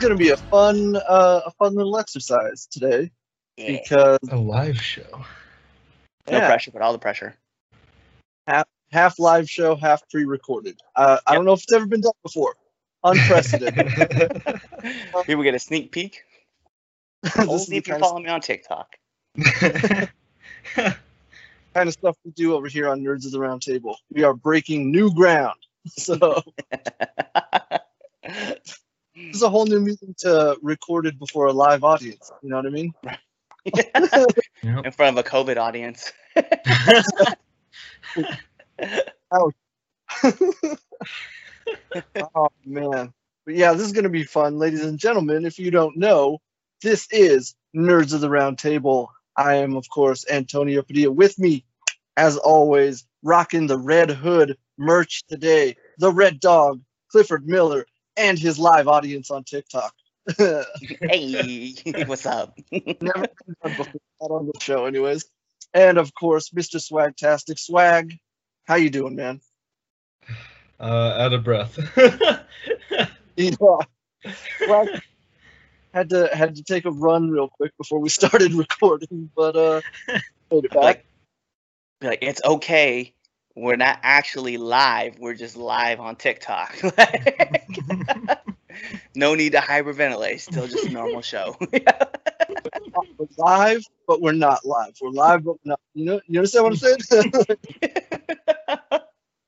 going to be a fun little exercise today. Yeah. Because a live show. No pressure, but all the pressure. Half live show, half pre-recorded. I don't know if it's ever been done before. Unprecedented. People get a sneak peek. Only if you follow me on TikTok. Kind of stuff we do over here on Nerds of the Round Table. We are breaking new ground. So this is a whole new meeting to recorded before a live audience. You know what I mean? Yeah. Yep. In front of a COVID audience. Ouch. Oh, man. But yeah, this is going to be fun. Ladies and gentlemen, if you don't know, this is Nerds of the Round Table. I am, of course, Antonio Padilla. With me, as always, rocking the Red Hood merch today, the Red Dog, Clifford Miller, and his live audience on TikTok. Hey, what's up? Never been done before, not on the show anyways. And, of course, Mr. Swagtastic. Swag, how you doing, man? Out of breath. Yeah. Well, had to take a run real quick before we started recording, but made it back. Like it's okay. We're not actually live. We're just live on TikTok. No need to hyperventilate. Still just a normal show. We're live, but we're not live. We're live, but we're not. You understand what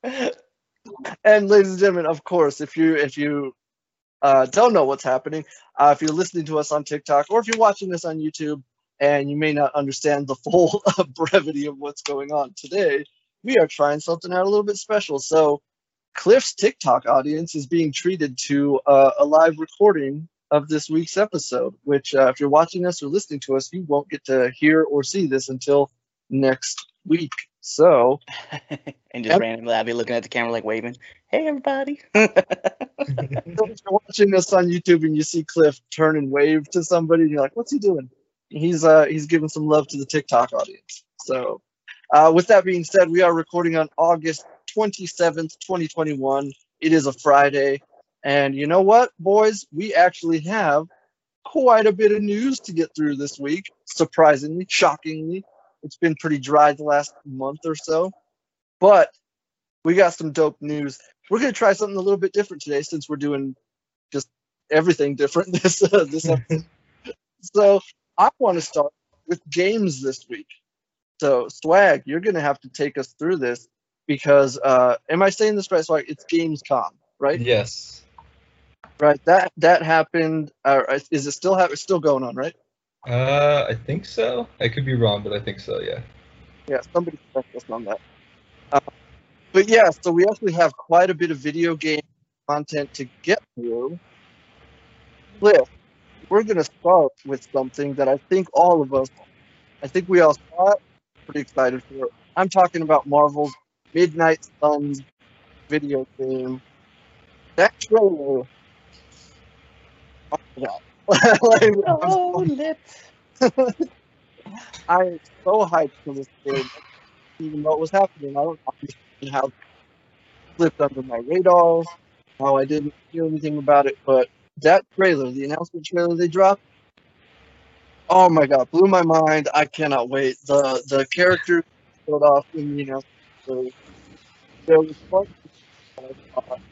I'm saying? And ladies and gentlemen, of course, if you don't know what's happening, if you're listening to us on TikTok or if you're watching this on YouTube and you may not understand the full brevity of what's going on today, we are trying something out a little bit special. So Cliff's TikTok audience is being treated to a live recording of this week's episode, which if you're watching us or listening to us, you won't get to hear or see this until next week. So, and just randomly, I'll be looking at the camera like waving, "Hey, everybody!" So if you're watching this on YouTube and you see Cliff turn and wave to somebody, and you're like, "What's he doing?" He's giving some love to the TikTok audience. So, with that being said, we are recording on August 27th, 2021. It is a Friday, and you know what, boys? We actually have quite a bit of news to get through this week. Surprisingly, shockingly. It's been pretty dry the last month or so, but we got some dope news. We're going to try something a little bit different today since we're doing just everything different this episode. So I want to start with games this week. So Swag, you're going to have to take us through this because, am I saying this right, Swag? It's Gamescom, right? Yes. Right. That happened. Is it still happening? It's still going on, right? I think so. I could be wrong, but I think so, yeah. Yeah, somebody correct us on that. But yeah, so we actually have quite a bit of video game content to get through. Cliff, we're going to start with something that I think all of us, I think we all saw it, pretty excited for. I'm talking about Marvel's Midnight Suns video game. That trailer. Oh, yeah. Like, oh, lit. I am so hyped for this game. Even though it was happening, I don't know how it slipped under my radar, how I didn't hear anything about it, but that trailer, the announcement trailer they dropped, oh my god, blew my mind. I cannot wait. The character showed off in the announcement trailer. There was fun about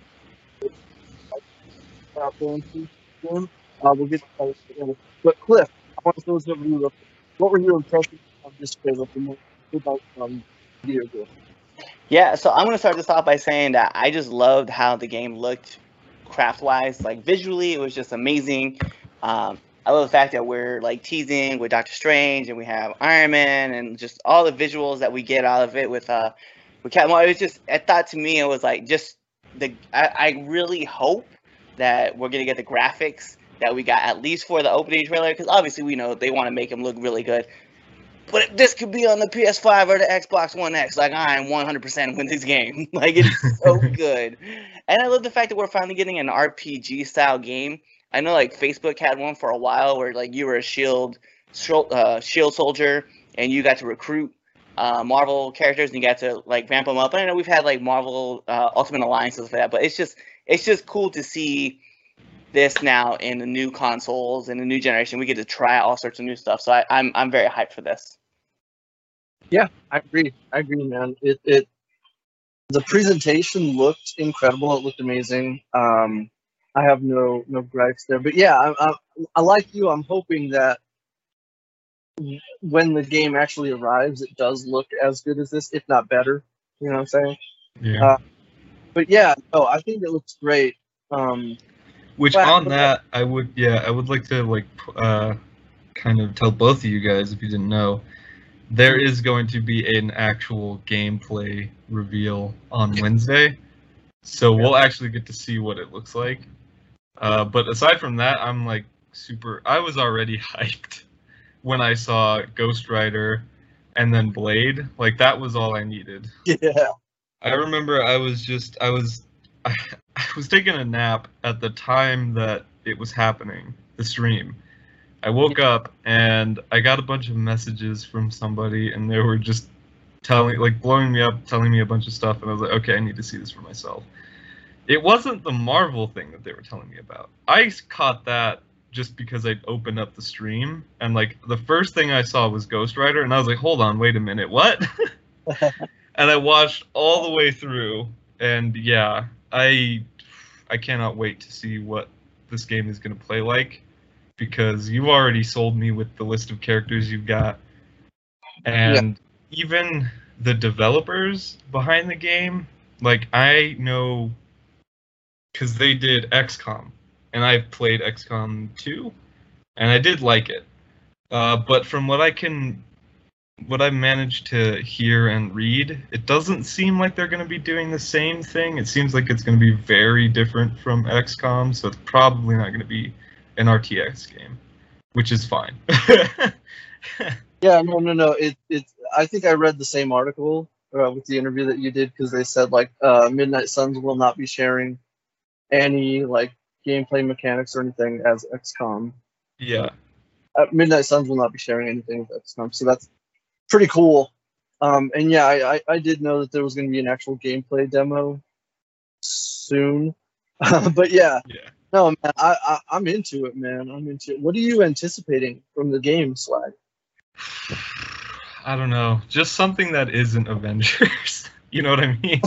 going to them. We'll get to that. But Cliff, I want to close over you real quick. What were your impressions of this trailer from video game? Yeah, so I'm going to start this off by saying that I just loved how the game looked craft-wise. Like, visually, it was just amazing. I love the fact that we're, like, teasing with Doctor Strange, and we have Iron Man, and just all the visuals that we get out of it with Captain Marvel. It was just, I thought to me, it was like, just, I really hope that we're going to get the graphics that we got at least for the opening trailer, because obviously we know they want to make him look really good. But this could be on the PS5 or the Xbox One X. Like, I am 100% win this game. Like, it's so good. And I love the fact that we're finally getting an RPG-style game. I know, like, Facebook had one for a while where, like, you were a shield soldier, and you got to recruit Marvel characters, and you got to, like, ramp them up. And I know we've had, like, Marvel Ultimate Alliances for that, but it's just cool to see this now in the new consoles and the new generation, we get to try all sorts of new stuff. So I'm very hyped for this. Yeah, I agree, man. The presentation looked incredible. It looked amazing. I have no gripes there. But yeah, I like you. I'm hoping that when the game actually arrives, it does look as good as this, if not better. You know what I'm saying? Yeah. But yeah, I think it looks great. I would like to kind of tell both of you guys, if you didn't know, there is going to be an actual gameplay reveal on Wednesday, so we'll actually get to see what it looks like. But aside from that, I'm like super. I was already hyped when I saw Ghost Rider and then Blade. Like that was all I needed. Yeah. I remember I was taking a nap at the time that it was happening, the stream. I woke up and I got a bunch of messages from somebody, and they were just blowing me up, telling me a bunch of stuff, and I was like, okay, I need to see this for myself. It wasn't the Marvel thing that they were telling me about. I caught that just because I'd opened up the stream, and the first thing I saw was Ghost Rider, and I was like, hold on, wait a minute, what? And I watched all the way through, and yeah, I cannot wait to see what this game is going to play like. Because you've already sold me with the list of characters you've got. And even the developers behind the game, I know, because they did XCOM, and I've played XCOM 2, and I did like it. But from what I managed to hear and read, it doesn't seem like they're going to be doing the same thing. It seems like it's going to be very different from XCOM, so it's probably not going to be an RTX game, which is fine. Yeah, no. I think I read the same article with the interview that you did, because they said Midnight Suns will not be sharing any gameplay mechanics or anything as XCOM. Yeah. Midnight Suns will not be sharing anything with XCOM, so that's pretty cool. And yeah, I did know that there was going to be an actual gameplay demo soon, but yeah. No, man, I'm into it, man. I'm into it. What are you anticipating from the game, Slag? I don't know. Just something that isn't Avengers. You know what I mean?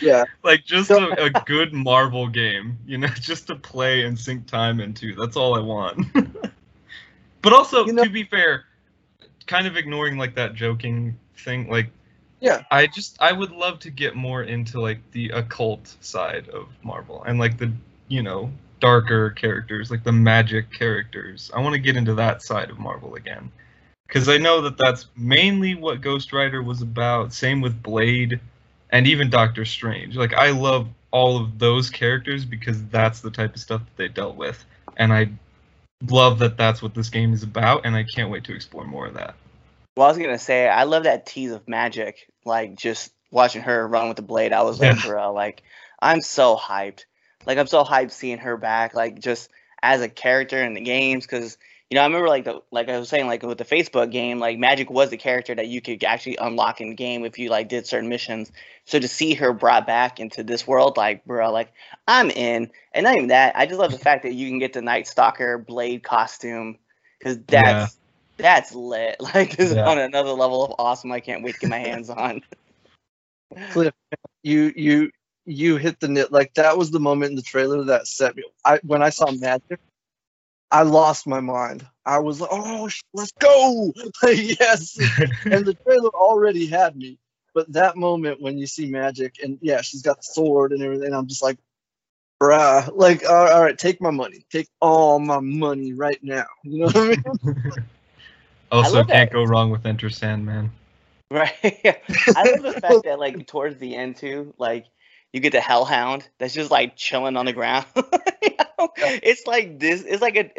Yeah. Just a good Marvel game, just to play and sink time into. That's all I want. But also, to be fair, kind of ignoring, that joking thing, yeah. I would love to get more into, the occult side of Marvel and, the, darker characters, the magic characters. I want to get into that side of Marvel again, because I know that that's mainly what Ghost Rider was about. Same with Blade, and even Doctor Strange. I love all of those characters because that's the type of stuff that they dealt with, and I love that that's what this game is about, and I can't wait to explore more of that. Well, I was gonna say, I love that tease of magic. Just watching her run with the blade, I was like, bro, I'm so hyped. I'm so hyped seeing her back, just as a character in the games, because, I remember, I was saying, with the Facebook game, Magic was the character that you could actually unlock in the game if you, did certain missions. So to see her brought back into this world, bro, I'm in. And not even that, I just love the fact that you can get the Night Stalker Blade costume, because that's lit. This is on another level of awesome I can't wait to get my hands on. Cliff, you hit the nit. That was the moment in the trailer that set me. When I saw magic, I lost my mind. I was like, "Oh, let's go!" Yes. And the trailer already had me. But that moment when you see magic, and yeah, she's got the sword and everything, I'm just like, "Bruh!" All right, take my money. Take all my money right now. You know what I mean? Also, can't go wrong with Enter Sandman. Right. I love the fact that towards the end too, you get the Hellhound that's just chilling on the ground. It's like this. It's like an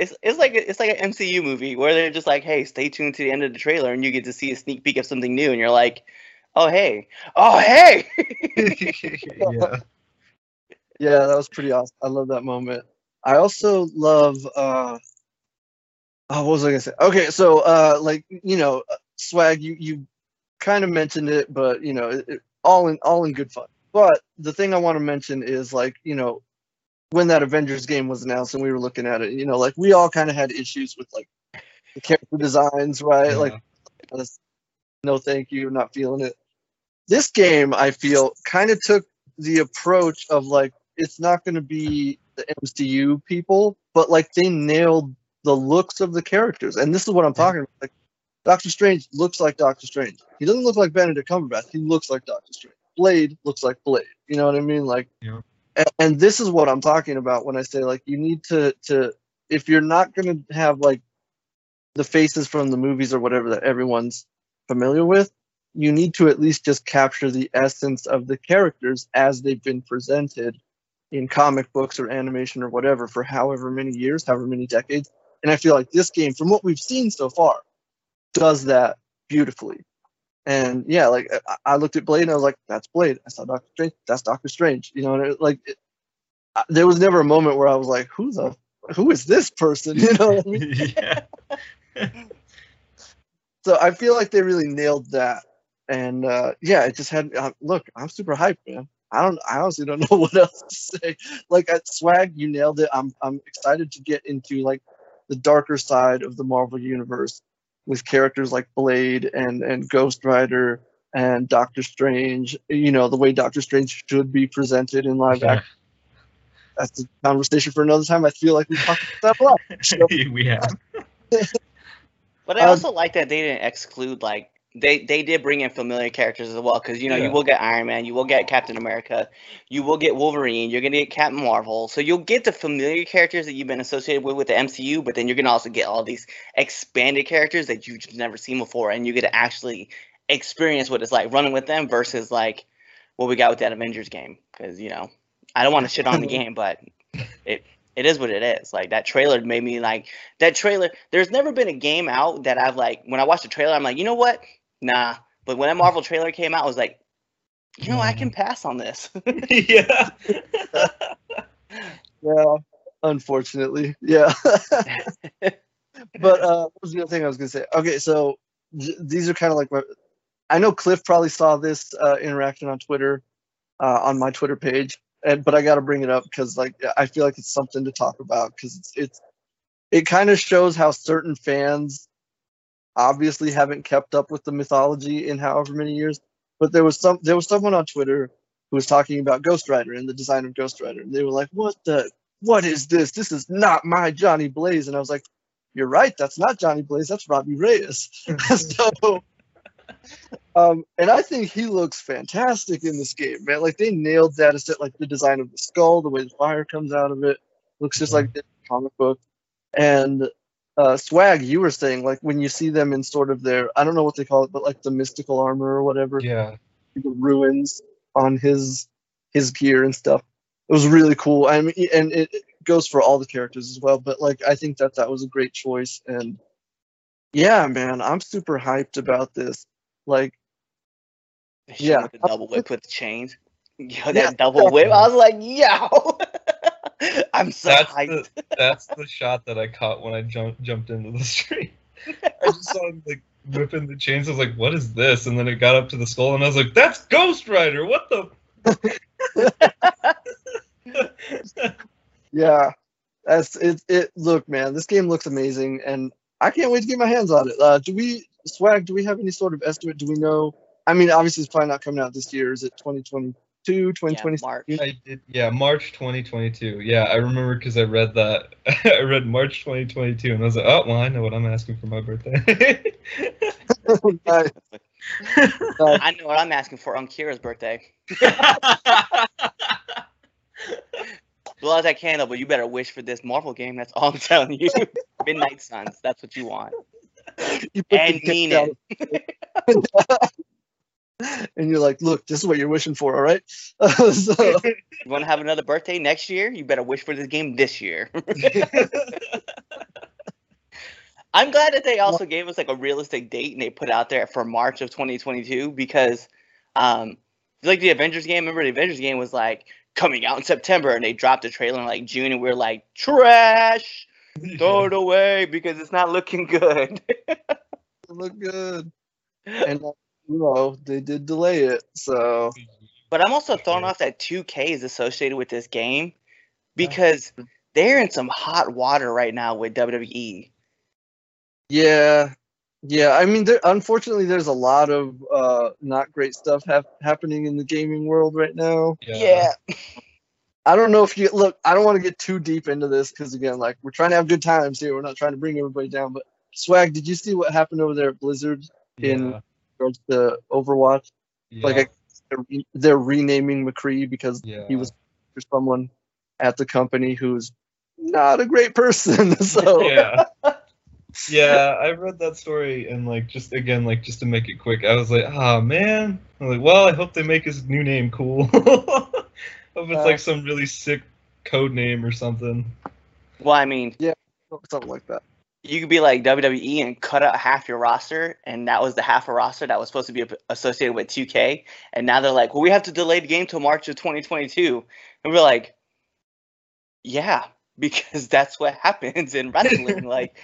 MCU movie where they're just like, "Hey, stay tuned to the end of the trailer, and you get to see a sneak peek of something new." And you're like, "Oh hey!" yeah, that was pretty awesome. I love that moment. I also love. What was I gonna say? Okay, so Swag, you kind of mentioned it, but all in good fun. But the thing I want to mention is when that Avengers game was announced and we were looking at it, you know, like we all kind of had issues with like the character designs, right? Yeah. Like, no, thank you, not feeling it. This game, I feel, kind of took the approach of like, it's not going to be the MCU people, but like they nailed the looks of the characters. And this is what I'm talking about. Like, Doctor Strange looks like Doctor Strange. He doesn't look like Benedict Cumberbatch. He looks like Doctor Strange. Blade looks like Blade. You know what I mean? Like, yeah. And this is what I'm talking about when I say, like, you need to if you're not going to have, like, the faces from the movies or whatever that everyone's familiar with, you need to at least just capture the essence of the characters as they've been presented in comic books or animation or whatever for however many years, however many decades. And I feel like this game, from what we've seen so far, does that beautifully. And yeah, like I looked at Blade and I was like, that's Blade. I saw Doctor Strange, that's Doctor Strange. You know, and it, like there was never a moment where I was like, who is this person? You know what I mean? Yeah. So I feel like they really nailed that. And yeah, it just had, look, I'm super hyped, man. I honestly don't know what else to say. Like at Swag, you nailed it. I'm excited to get into like the darker side of the Marvel universe with characters like Blade and Ghost Rider and Doctor Strange, you know, the way Doctor Strange should be presented in live action. That's a conversation for another time. I feel like we talked about that a lot. So. We have. But I also like that they didn't exclude, like, they did bring in familiar characters as well, because, you know, you will get Iron Man, you will get Captain America, you will get Wolverine, you're going to get Captain Marvel. So you'll get the familiar characters that you've been associated with the MCU, but then you're going to also get all these expanded characters that you've never seen before, and you get to actually experience what it's like running with them versus, like, what we got with that Avengers game. Because, you know, I don't want to shit on the game, but it is what it is. Like, that trailer made me, like, that trailer, there's never been a game out that I've, like, when I watched the trailer, I'm like, you know what? Nah, but when that Marvel trailer came out, I was like, you know, I can pass on this. Yeah. Yeah, unfortunately. Yeah. But what was the other thing I was going to say? Okay, so these are kind of like my – I know Cliff probably saw this interaction on Twitter, on my Twitter page, but I got to bring it up because, like, I feel like it's something to talk about because it kind of shows how certain fans – obviously haven't kept up with the mythology in however many years, but there was someone on Twitter who was talking about Ghost Rider and the design of Ghost Rider, and they were like, what is this? This is not my Johnny Blaze. And I was like, you're right, that's not Johnny Blaze, that's Robbie Reyes. So and I think he looks fantastic in this game, man. Like, they nailed that. It's like the design of the skull, the way the fire comes out of it looks just like the comic book. And Swag, you were saying, like, when you see them in sort of their, I don't know what they call it, but like the mystical armor or whatever, the ruins on his gear and stuff, it was really cool. I mean, and it goes for all the characters as well, but like I think that was a great choice. And yeah, man, I'm super hyped about this. Like, yeah, with the double whip with the chains, double whip, I was like, yo. I'm so hyped. That's the shot that I caught when I jumped into the stream. I just saw him, like, whipping the chains. I was like, what is this? And then it got up to the skull, and I was like, that's Ghost Rider! What the... Yeah. That's it. Look, man, this game looks amazing, and I can't wait to get my hands on it. Do we have any sort of estimate? Do we know? I mean, obviously, it's probably not coming out this year. Is it 2020? 2022? March 2022. Yeah, I remember because I read that. I read March 2022, and I was like, oh, well, I know what I'm asking for my birthday. I know what I'm asking for on Kira's birthday. Blow out that candle, but you better wish for this Marvel game. That's all I'm telling you. Midnight Suns. That's what you want. You and mean it. And you're like, look, this is what you're wishing for, all right? You want to have another birthday next year? You better wish for this game this year. I'm glad that they also gave us, like, a realistic date, and they put out there for March of 2022 because, like, the Avengers game, remember the Avengers game was, like, coming out in September, and they dropped the trailer in, like, June, and we're like, trash! Throw it away because it's not looking good. It look good. And you know, they did delay it, so. But I'm also thrown off that 2K is associated with this game because they're in some hot water right now with WWE. Yeah. Yeah, I mean, there, unfortunately, there's a lot of not great stuff happening in the gaming world right now. Yeah. I don't know if you... Look, I don't want to get too deep into this because, again, like, we're trying to have good times here. We're not trying to bring everybody down. But, Swag, did you see what happened over there at Blizzard in regards to Overwatch? Yeah. Like, they're renaming McCree because he was someone at the company who's not a great person. So... Yeah. Yeah, I read that story, and, like, just, again, like, just to make it quick, I was like, ah, man. I'm like, well, I hope they make his new name cool. Hope it's, like, some really sick code name or something. Well, I mean... Yeah, something like that. You could be, like, WWE and cut out half your roster, and that was the half a roster that was supposed to be associated with 2K, and now they're like, well, we have to delay the game till March of 2022. And we're like, yeah, because that's what happens in wrestling, like...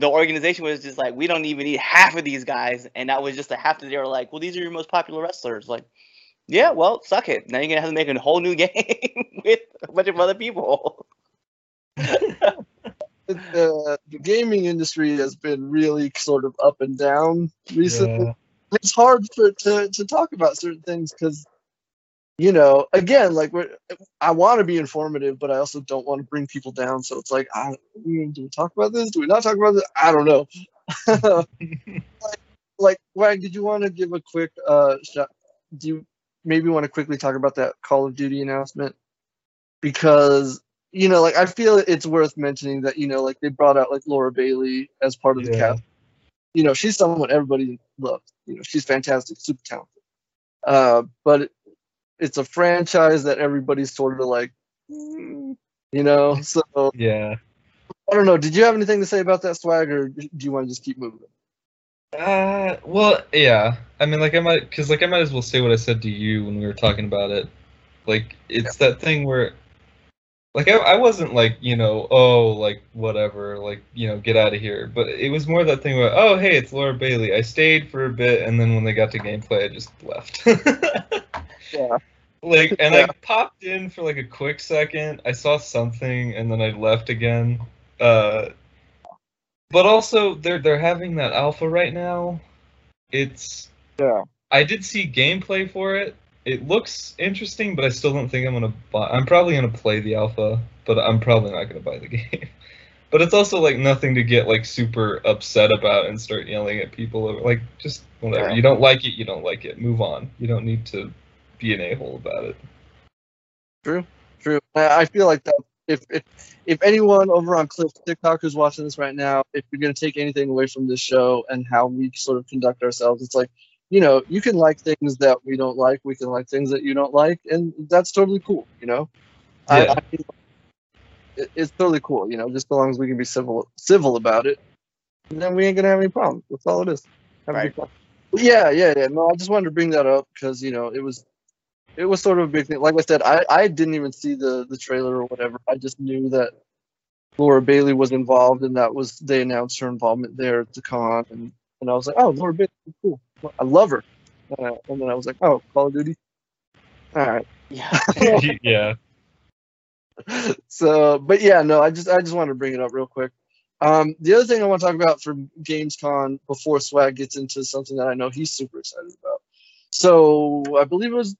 The organization was just like, we don't even need half of these guys. And that was just a half that they were like, well, these are your most popular wrestlers. Like, yeah, well, suck it. Now you're going to have to make a whole new game with a bunch of other people. The gaming industry has been really sort of up and down recently. Yeah. It's hard to talk about certain things because, you know, again, like, I want to be informative, but I also don't want to bring people down. So it's like, do we talk about this? Do we not talk about this? I don't know. like, Wag, did you want to give a quick shot? Do you maybe want to quickly talk about that Call of Duty announcement? Because, you know, like, I feel it's worth mentioning that, you know, like, they brought out, like, Laura Bailey as part of the cast. You know, she's someone everybody loves. You know, she's fantastic, super talented. But it's a franchise that everybody's sort of like, you know, so I don't know. Did you have anything to say about that, Swag, or do you want to just keep moving? Well, yeah. I mean, like, I might as well say what I said to you when we were talking about it. Like, it's that thing where, like, I wasn't like, you know, oh, like, whatever, like, you know, get out of here. But it was more that thing where, oh, hey, it's Laura Bailey. I stayed for a bit, and then when they got to gameplay, I just left. Like, and I popped in for like a quick second, I saw something, and then I left again. But also, they're having that alpha right now. It's... I did see gameplay for it. It looks interesting, but I still don't think I'm gonna buy... I'm probably gonna play the alpha, but I'm probably not gonna buy the game. But it's also, like, nothing to get, like, super upset about and start yelling at people over. Like, just whatever. Yeah. You don't like it, you don't like it. Move on. You don't need to be an a-hole about it. True. I feel like that if anyone over on Cliff's TikTok who's watching this right now, if you're going to take anything away from this show and how we sort of conduct ourselves, it's like, you know, you can like things that we don't like, we can like things that you don't like, and that's totally cool, you know? Yeah. I feel like it's totally cool, you know, just as long as we can be civil about it, and then we ain't going to have any problems. That's all it is. Have a good time. Yeah. No, I just wanted to bring that up because, you know, it was sort of a big thing. Like I said, I didn't even see the trailer or whatever. I just knew that Laura Bailey was involved, and they announced her involvement there at the con, and I was like, oh, Laura Bailey, cool. I love her. And then I was like, oh, Call of Duty? All right. Yeah. So, but yeah, no, I just wanted to bring it up real quick. The other thing I want to talk about for Gamescom before Swag gets into something that I know he's super excited about. So, I believe it was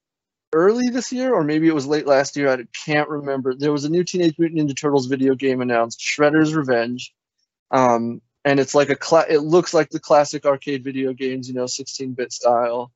early this year, or maybe it was late last year, I can't remember. There was a new Teenage Mutant Ninja Turtles video game announced, Shredder's Revenge. And it's like it looks like the classic arcade video games, you know, 16-bit style,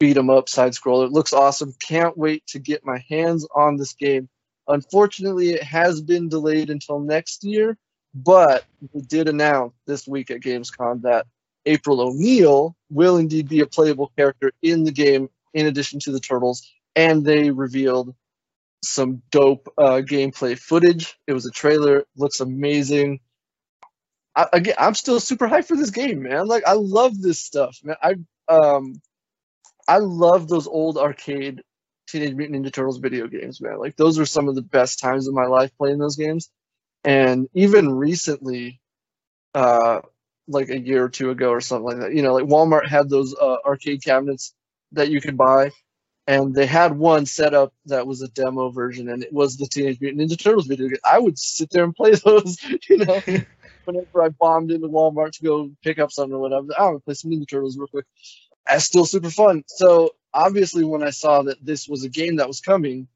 beat 'em up, side-scroller. It looks awesome. Can't wait to get my hands on this game. Unfortunately, it has been delayed until next year. But we did announce this week at Gamescom that April O'Neil will indeed be a playable character in the game in addition to the Turtles, and they revealed some dope gameplay footage. It was a trailer. Looks amazing. Again, I'm still super hyped for this game, man. Like, I love this stuff, man. I love those old arcade Teenage Mutant Ninja Turtles video games, man. Like, those were some of the best times of my life playing those games. And even recently, like a year or two ago or something like that, you know, like Walmart had those arcade cabinets that you could buy And they had one set up that was a demo version, and it was the Teenage Mutant Ninja Turtles video game. I would sit there and play those, you know, whenever I bombed into Walmart to go pick up something or whatever. I'm going to play some Ninja Turtles real quick. That's still super fun. So obviously when I saw that this was a game that was coming,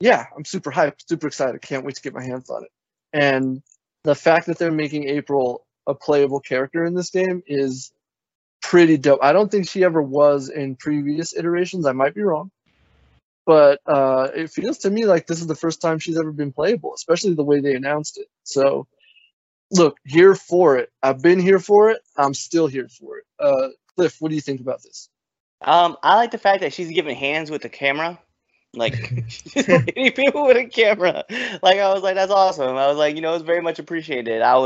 yeah, I'm super hyped, super excited. Can't wait to get my hands on it. And the fact that they're making April a playable character in this game is pretty dope. I don't think she ever was in previous iterations. I might be wrong. But it feels to me like this is the first time she's ever been playable, especially the way they announced it. So, look, here for it. I've been here for it. I'm still here for it. Cliff, what do you think about this? I like the fact that she's giving hands with the camera. Like, she's hitting people with a camera. Like, I was like, that's awesome. I was like, you know, it's very much appreciated. I'm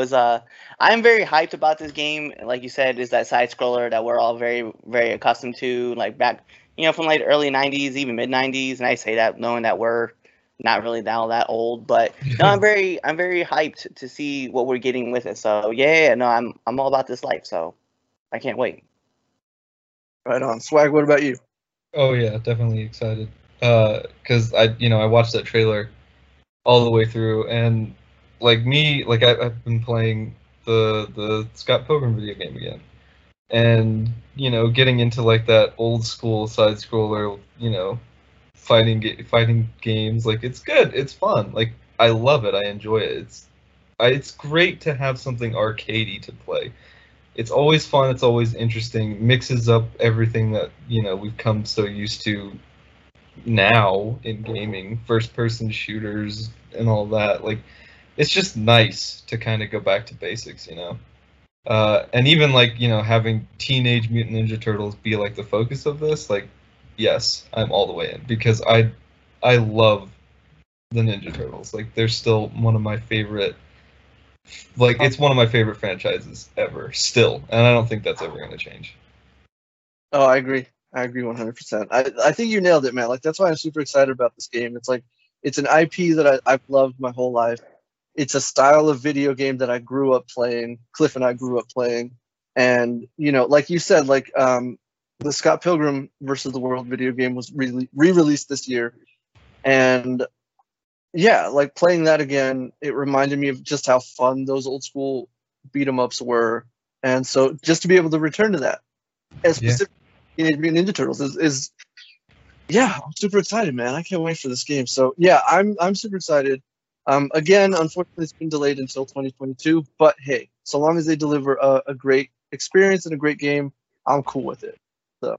very hyped about this game. Like you said, is that side-scroller that we're all very, very accustomed to, like, back... You know, from like early 90s, even mid 90s, and I say that knowing that we're not really now that old, but no, I'm very hyped to see what we're getting with it. So yeah, no, I'm all about this life, so I can't wait. Right on. Swag, what about you? Oh yeah, definitely excited. Because I watched that trailer all the way through, and I've been playing the Scott Pilgrim video game again. And, you know, getting into, like, that old-school side-scroller, you know, fighting games, like, it's good, it's fun. Like, I love it, I enjoy it. It's great to have something arcadey to play. It's always fun, it's always interesting, mixes up everything that, you know, we've come so used to now in gaming, first-person shooters and all that. Like, it's just nice to kind of go back to basics, you know? And even, like, you know, having Teenage Mutant Ninja Turtles be, like, the focus of this, like, yes, I'm all the way in, because I love the Ninja Turtles. Like, they're still one of my favorite, like, it's one of my favorite franchises ever, still, and I don't think that's ever going to change. Oh, I agree 100%. I think you nailed it, man. Like, that's why I'm super excited about this game. It's, like, it's an IP that I've loved my whole life. It's a style of video game that I grew up playing, Cliff and I grew up playing. And, you know, like you said, like the Scott Pilgrim versus the World video game was re-released this year. And yeah, like playing that again, it reminded me of just how fun those old school beat 'em ups were. And so just to be able to return to that, and specifically Teenage Mutant Ninja Turtles is I'm super excited, man. I can't wait for this game. So yeah, I'm super excited. Again, unfortunately, it's been delayed until 2022, but hey, so long as they deliver a great experience and a great game, I'm cool with it. So,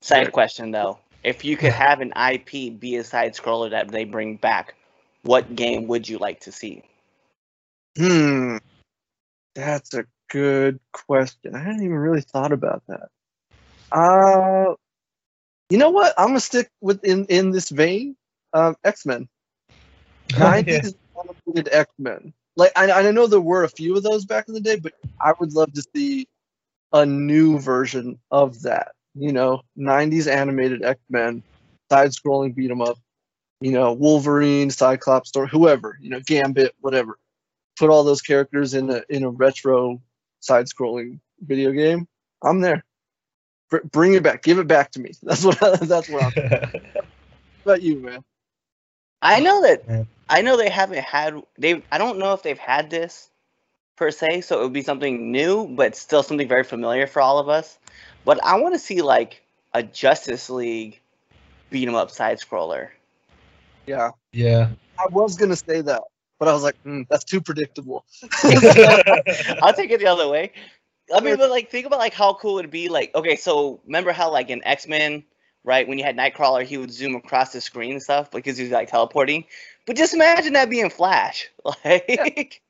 side question, though. If you could have an IP be a side-scroller that they bring back, what game would you like to see? That's a good question. I hadn't even really thought about that. You know what? I'm going to stick in this vein, X-Men. I think it's animated X-Men. Like, I know there were a few of those back in the day, but I would love to see a new version of that. You know, 90s animated X-Men, side-scrolling beat 'em up. You know, Wolverine, Cyclops, or whoever. You know, Gambit, whatever. Put all those characters in a retro side-scrolling video game. I'm there. Bring it back. Give it back to me. That's what I'm. What about you, man? I know they haven't had. I don't know if they've had this per se, so it would be something new, but still something very familiar for all of us. But I want to see like a Justice League beat 'em up side scroller. Yeah. Yeah. I was gonna say that, but I was like, that's too predictable. I'll take it the other way. I mean, but like, think about like how cool it'd be. Like, okay, so remember how like in X-Men. Right, when you had Nightcrawler, he would zoom across the screen and stuff because he was like teleporting. But just imagine that being Flash. Like,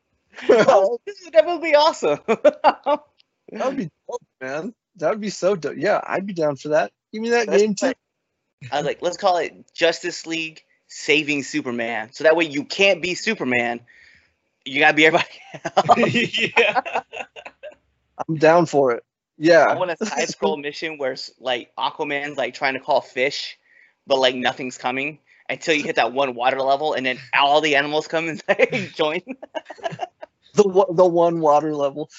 that would be awesome. That would be dope, man. That would be so dope. Yeah, I'd be down for that. Give me that game too. I was like, let's call it Justice League Saving Superman. So that way you can't be Superman. You gotta be everybody else. Yeah. I'm down for it. Yeah, I want a side scroll mission where like Aquaman's like trying to call fish, but like nothing's coming until you hit that one water level, and then all the animals come and like, join. The one water level.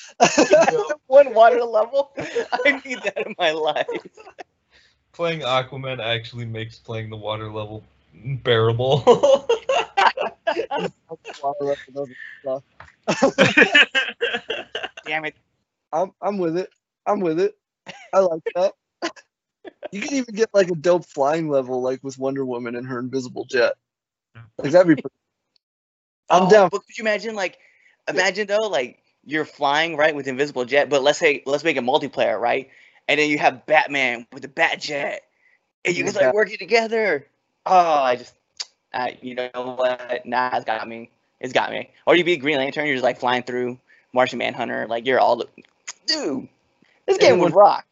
One water level. I need that in my life. playing Aquaman actually makes playing the water level bearable. Damn it. I'm with it. I'm with it. I like that. You can even get like a dope flying level like with Wonder Woman and her invisible jet. Like that'd be pretty I'm down. But could you imagine though, like you're flying, right, with invisible jet, but let's make it multiplayer, right? And then you have Batman with the bat jet. And you guys like working together. Oh, you know what? Nah, it's got me. It's got me. Or you be Green Lantern, you're just like flying through Martian Manhunter, like you're all dude. This game would rock.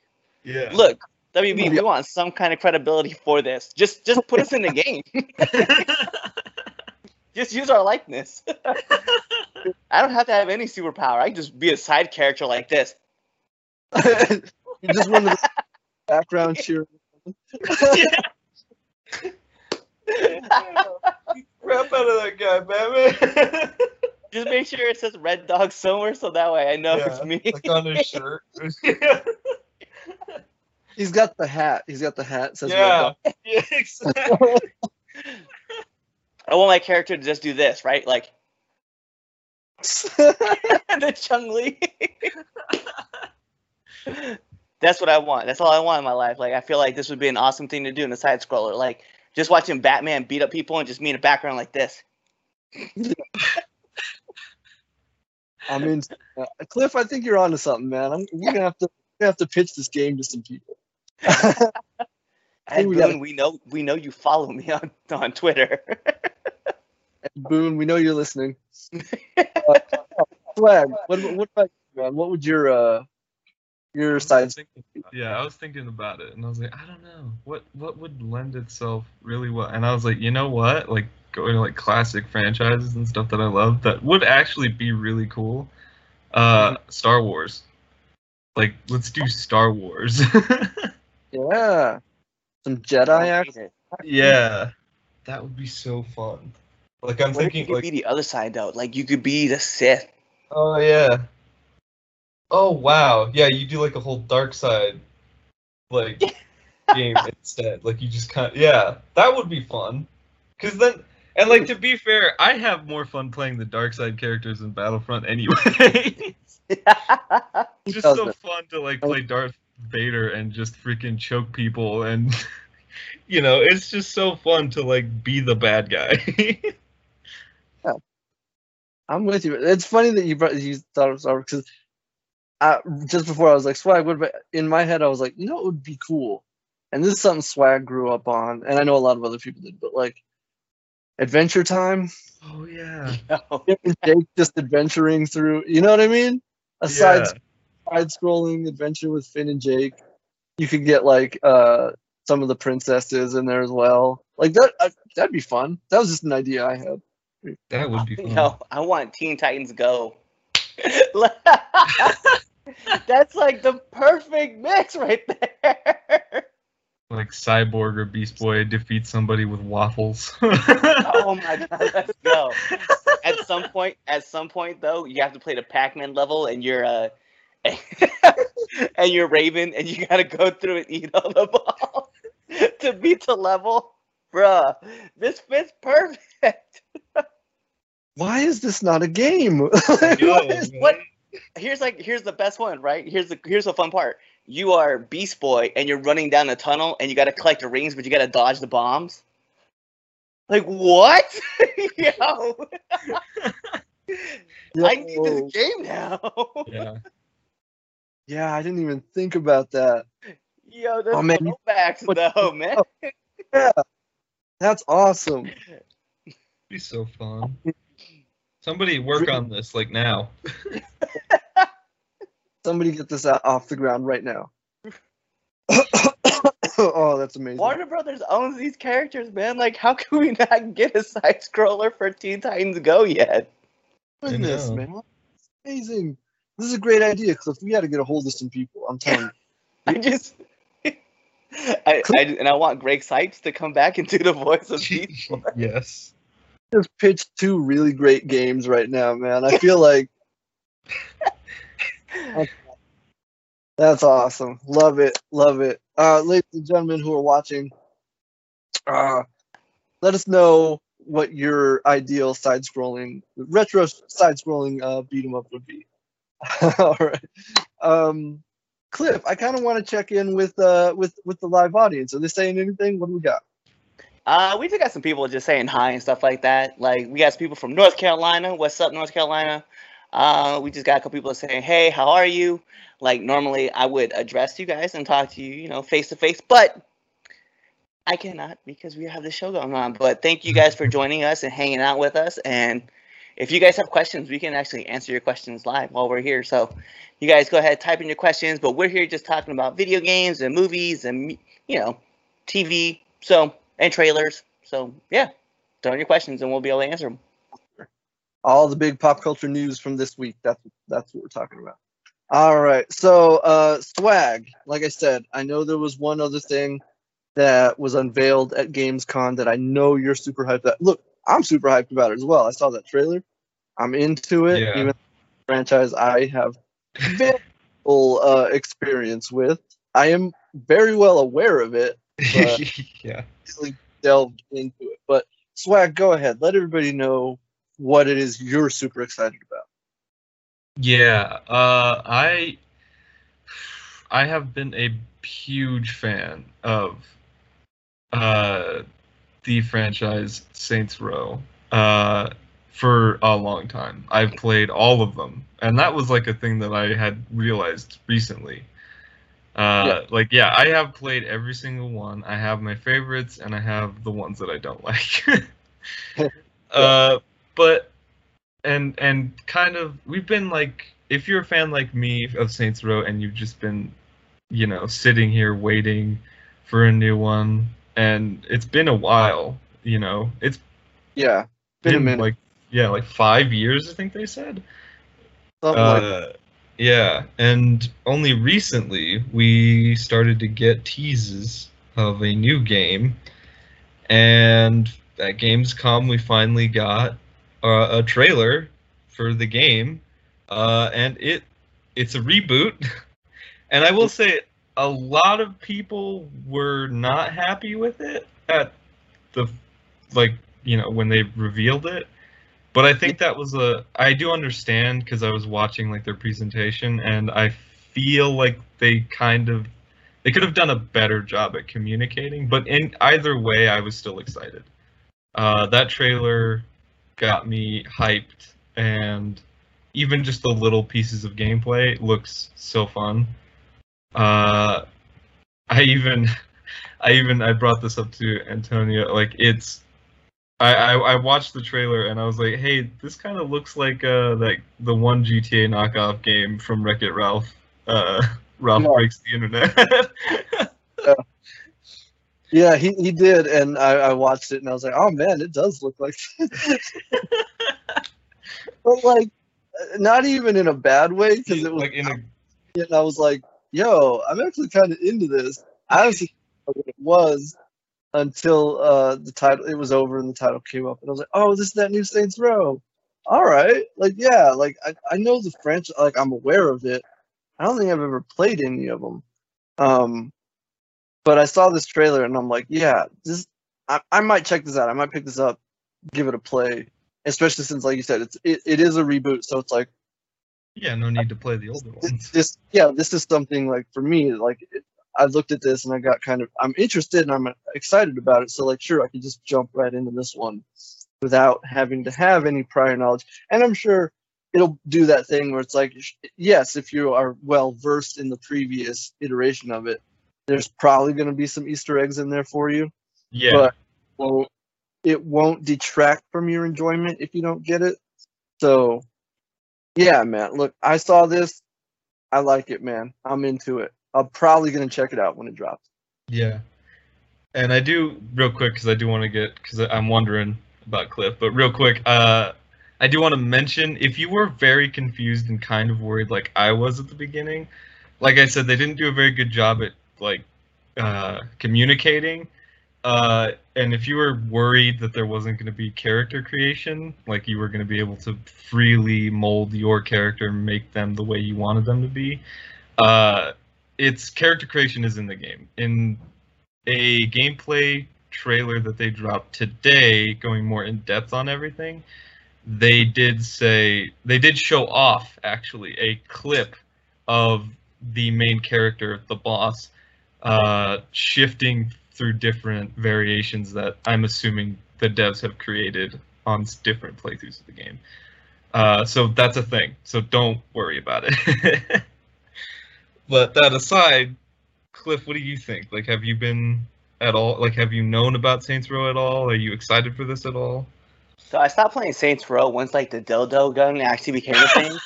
Yeah. Look, WB, we want some kind of credibility for this. Just put us in the game. Just use our likeness. I don't have to have any superpower. I can just be a side character like this. You're just one of the background cheerleaders. Crap out of that guy, Batman. Just make sure it says Red Dog somewhere, so that way I know it's me. Like on his shirt. He's got the hat. He's got the hat. It says Red Dog. Yeah, exactly. I want my character to just do this, right? Like the Chung-Li. That's what I want. That's all I want in my life. Like I feel like this would be an awesome thing to do in a side scroller. Like just watching Batman beat up people and just me in the background like this. I mean, Cliff, I think you're onto something, man. We're gonna have to pitch this game to some people. And Boone, we know you follow me on Twitter. Boone, we know you're listening. Flag, what about you, man? What would your side? I was thinking about it, and I was like, I don't know, what would lend itself really well. And I was like, you know what, like going to like classic franchises and stuff that I love that would actually be really cool. Star Wars. Like, let's do Star Wars. Yeah. Some Jedi action. Yeah. That would be so fun. Like, I'm thinking, you could be the other side, though. Like, you could be the Sith. Oh, yeah. Oh, wow. Yeah, you do, like, a whole dark side, like, game instead. Like, you just kind of, yeah. That would be fun. Because then, and, like, to be fair, I have more fun playing the dark side characters in Battlefront anyway. It's just so fun to, like, play Darth Vader and just freaking choke people, and you know, it's just so fun to like be the bad guy. Yeah. I'm with you. It's funny that you thought it was over, because just before I was like, Swag, what about, in my head I was like, you know, it would be cool, and this is something Swag grew up on, and I know a lot of other people did, but like Adventure Time. Oh yeah. Jake just adventuring through, you know what I mean? Side-scrolling adventure with Finn and Jake. You could get like some of the princesses in there as well. Like that, that'd be fun. That was just an idea I had. That would be fun. No, I want Teen Titans Go. That's like the perfect mix right there. Like Cyborg or Beast Boy defeat somebody with waffles. Oh my god, let's go! At some point though, you have to play the Pac-Man level, and you're and you're Raven, and you gotta go through and eat all the balls to beat the level, bruh. This fits perfect. Why is this not a game? Here's the best one, right? Here's the fun part. You are Beast Boy, and you're running down a tunnel, and you gotta collect the rings, but you gotta dodge the bombs. Like what? Yo. I need this game now. Yeah. Yeah, I didn't even think about that. Yo, there's throwbacks though, man. Yeah, that's awesome. It'd be so fun. Somebody work on this, like now. Somebody get this out off the ground right now. Oh, that's amazing. Warner Brothers owns these characters, man. Like, how can we not get a side-scroller for Teen Titans Go yet? Goodness, man. That's amazing. This is a great idea, Cliff. We got to get a hold of some people. I'm telling you. I want Greg Sykes to come back and do the voice of Beast Boy. Yes. Just pitched two really great games right now, man. I feel like... That's awesome. Love it. ladies and gentlemen who are watching, let us know what your ideal retro side-scrolling beat 'em up would be. All right, Cliff, I kind of want to check in with the live audience. Are they saying anything? What do we got? We just got some people just saying hi and stuff like that. Like, we got some people from North Carolina. What's up, North Carolina? We just got a couple people saying, hey, how are you? Like, normally I would address you guys and talk to you, you know, face to face, but I cannot because we have the show going on. But thank you guys for joining us and hanging out with us. And if you guys have questions, we can actually answer your questions live while we're here. So you guys go ahead, type in your questions, but we're here just talking about video games and movies and, you know, TV. So, and trailers. So yeah, throw in your questions and we'll be able to answer them. All the big pop culture news from this week. That's what we're talking about. All right. So swag. Like I said, I know there was one other thing that was unveiled at Gamescom that I know you're super hyped about. Look, I'm super hyped about it as well. I saw that trailer. I'm into it. Yeah. Even the franchise I have very little experience with. I am very well aware of it. But yeah. Really delved into it. But swag, go ahead. Let everybody know what it is you're super excited about. Yeah, I have been a huge fan of the franchise Saints Row for a long time. I've played all of them, and that was like a thing that I had realized recently. I have played every single one. I have my favorites, and I have the ones that I don't like. But kind of, we've been like, if you're a fan like me of Saints Row and you've just been, you know, sitting here waiting for a new one, and it's been a while, you know, it's been a minute, like 5 years, I think they said. Yeah, and only recently we started to get teases of a new game, and at Gamescom we finally got a trailer for the game, and it's a reboot, and I will say a lot of people were not happy with it at the, like, you know, when they revealed it. But I think that was I do understand, because I was watching like their presentation, and I feel like they could have done a better job at communicating. But in either way, I was still excited. That trailer got me hyped, and even just the little pieces of gameplay looks so fun. I brought this up to Antonio, like, it's. I watched the trailer and I was like, hey, this kind of looks like the one GTA knockoff game from Wreck-It Ralph. Ralph Breaks the Internet. Yeah, he did, and I watched it and I was like, oh man, it does look like that. But like, not even in a bad way, because it was like and I was like, yo, I'm actually kind of into this. I don't know what it was. Until the title, it was over and the title came up, and I was like, "Oh, this is that new Saints Row." All right, like, yeah, like I know the franchise, like I'm aware of it. I don't think I've ever played any of them, but I saw this trailer and I'm like, yeah, this I might check this out. I might pick this up, give it a play, especially since, like you said, it is a reboot, so it's like, yeah, no need to play the older ones. This is something like for me, like. I looked at this and I got I'm interested and I'm excited about it. So like, sure, I could just jump right into this one without having to have any prior knowledge. And I'm sure it'll do that thing where it's like, yes, if you are well versed in the previous iteration of it, there's probably going to be some Easter eggs in there for you. Yeah. But it won't detract from your enjoyment if you don't get it. So yeah, man, look, I saw this. I like it, man. I'm into it. I'm probably going to check it out when it drops. Yeah. And I do, real quick, because I'm wondering about Cliff, but real quick, I do want to mention, if you were very confused and kind of worried like I was at the beginning, like I said, they didn't do a very good job at like communicating. And if you were worried that there wasn't going to be character creation, like you were going to be able to freely mold your character and make them the way you wanted them to be, its character creation is in the game. In a gameplay trailer that they dropped today, going more in depth on everything, they did say, they did show off actually a clip of the main character, the boss, shifting through different variations that I'm assuming the devs have created on different playthroughs of the game. So that's a thing, so don't worry about it. But that aside, Cliff, what do you think? Like, have you been at all, like, have you known about Saints Row at all? Are you excited for this at all? So I stopped playing Saints Row once, like, the dildo gun actually became a thing.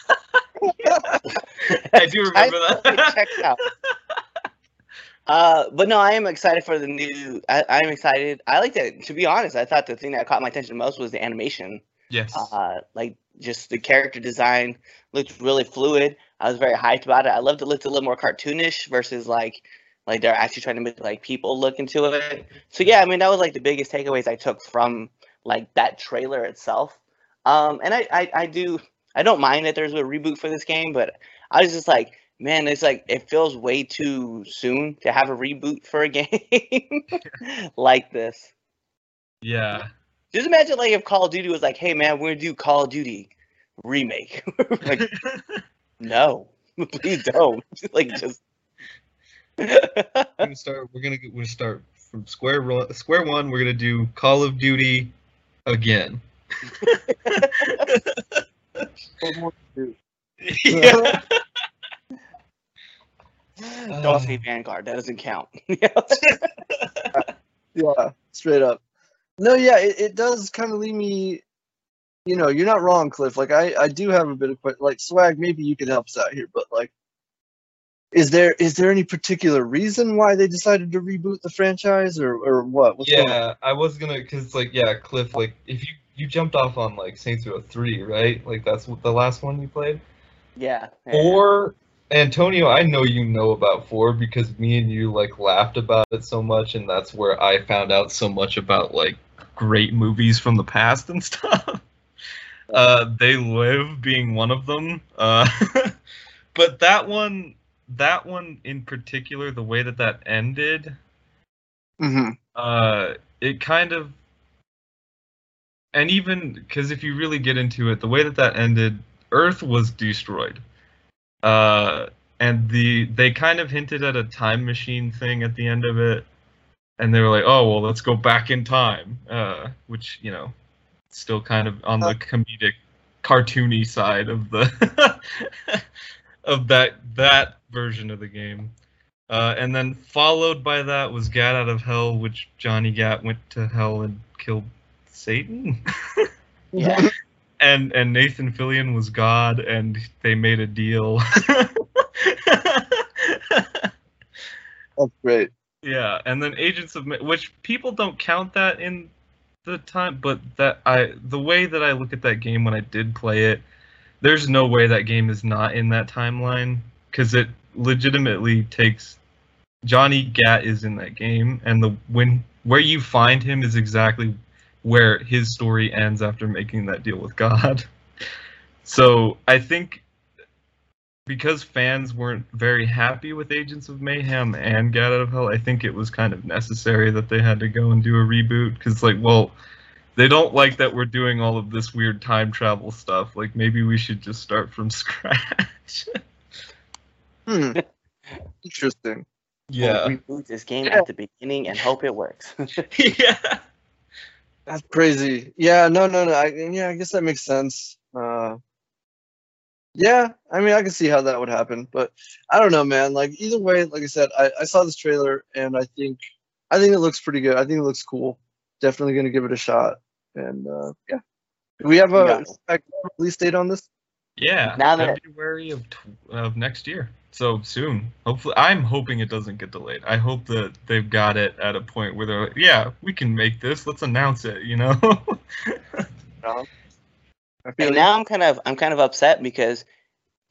I do remember that. It checks out. But no, I am excited for the new. I'm excited. I like that. To be honest, I thought the thing that caught my attention most was the animation. Yes. Like, just the character design looked really fluid. I was very hyped about it. I loved it. Looked a little more cartoonish versus like they're actually trying to make like people look into it. So yeah, I mean that was like the biggest takeaways I took from like that trailer itself. And I don't mind that there's a reboot for this game, but I was just like, man, it's like it feels way too soon to have a reboot for a game like this. Yeah. Just imagine like if Call of Duty was like, hey man, we're gonna do Call of Duty remake. Like, no, please don't. Like just we're gonna start from square one. We're gonna do Call of Duty again. Yeah. Don't say Vanguard. That doesn't count. Yeah, straight up. No, yeah, it does kind of leave me. You know, you're not wrong, Cliff. Like, I do have a bit of like swag. Maybe you can help us out here, but like, is there any particular reason why they decided to reboot the franchise or what? What's going on? I was gonna Cliff. Like, if you jumped off on like Saints Row 3, right? Like that's the last one you played. Yeah. Or. Antonio, I know you know about 4 because me and you like laughed about it so much, and that's where I found out so much about like great movies from the past and stuff. They Live being one of them, but that one in particular, the way that ended, it kind of, and even because if you really get into it, the way that ended, Earth was destroyed. And they kind of hinted at a time machine thing at the end of it, and they were like, oh, well, let's go back in time, which, you know, still kind of on the comedic, cartoony side of the of that version of the game. And then followed by that was Gat Out of Hell, which Johnny Gat went to hell and killed Satan. Yeah. And Nathan Fillion was God, and they made a deal. That's great. Yeah, and then Agents of which people don't count that in the time, but the way that I look at that game when I did play it, there's no way that game is not in that timeline, because it legitimately takes Johnny Gat is in that game, and where you find him is exactly where his story ends after making that deal with God. So I think because fans weren't very happy with Agents of Mayhem and Gat Out of Hell, I think it was kind of necessary that they had to go and do a reboot, because like, well, they don't like that we're doing all of this weird time travel stuff. Like, maybe we should just start from scratch. Interesting. Yeah. We'll reboot this game at the beginning and hope it works. Yeah. That's crazy. Yeah, no. I guess that makes sense. Yeah, I mean, I can see how that would happen, but I don't know, man. Like, either way, like I said, I saw this trailer, and I think it looks pretty good. I think it looks cool. Definitely going to give it a shot. And, yeah. Do we have a release date on this? Yeah, February of next year. So soon. Hopefully, I'm hoping it doesn't get delayed. I hope that they've got it at a point where they're like, yeah, we can make this. Let's announce it, you know? And now I'm kind of upset, because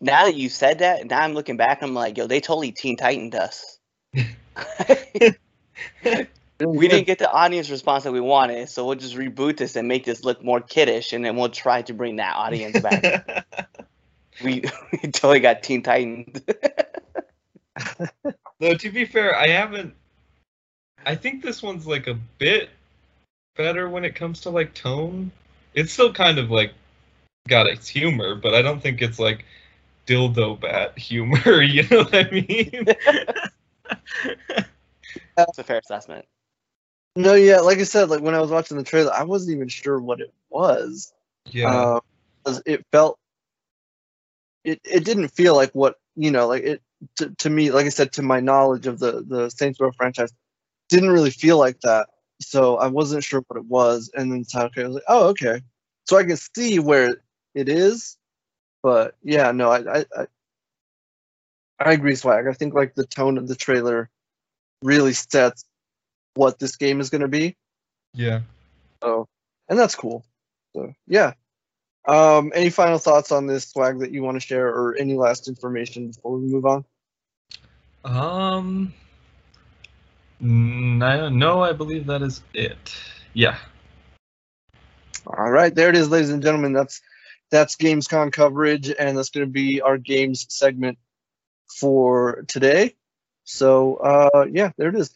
now that you said that, now I'm looking back, I'm like, yo, they totally Teen Titan'd us. We didn't get the audience response that we wanted, so we'll just reboot this and make this look more kiddish, and then we'll try to bring that audience back. We totally got Teen Titan. Though, to be fair, I haven't... I think this one's, like, a bit better when it comes to, like, tone. It's still kind of, like, got its humor, but I don't think it's, like, dildo bat humor, you know what I mean? That's a fair assessment. No, yeah, like I said, like, when I was watching the trailer, I wasn't even sure what it was. Yeah. It felt... It didn't feel like what, you know, like, it to me, like I said, to my knowledge of the Saints Row franchise, didn't really feel like that. So I wasn't sure what it was, and then I was like, oh, okay. So I can see where it is, but yeah, no, I agree, Swag. I think, like, the tone of the trailer really sets what this game is going to be. Yeah. So, and that's cool. So, yeah. Any final thoughts on this, Swag, that you want to share, or any last information before we move on? No, I believe that is it. Yeah. All right, there it is, ladies and gentlemen. That's Gamescom coverage, and that's going to be our games segment for today. So, yeah, there it is.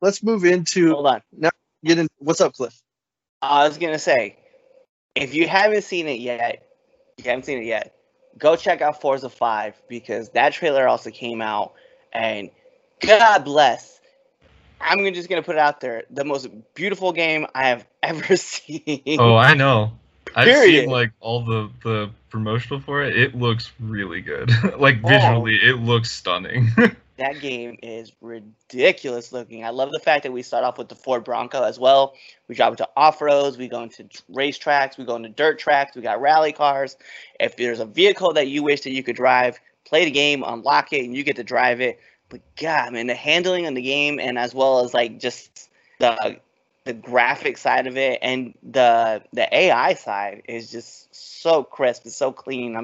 Let's move into... Hold on. Now, get in. What's up, Cliff? I was going to say, if you haven't seen it yet, go check out Forza 5, because that trailer also came out, and God bless. I'm just going to put it out there. The most beautiful game I have ever seen. Oh, I know. Period. I've seen, like, all the promotional for it. It looks really good. Like, visually, it looks stunning. That game is ridiculous looking. I love the fact that we start off with the Ford Bronco as well. We drop into off-roads. We go into racetracks. We go into dirt tracks. We got rally cars. If there's a vehicle that you wish that you could drive, play the game, unlock it, and you get to drive it. But God, man, the handling on the game, and as well as, like, just the graphic side of it, and the AI side is just so crisp, it's so clean.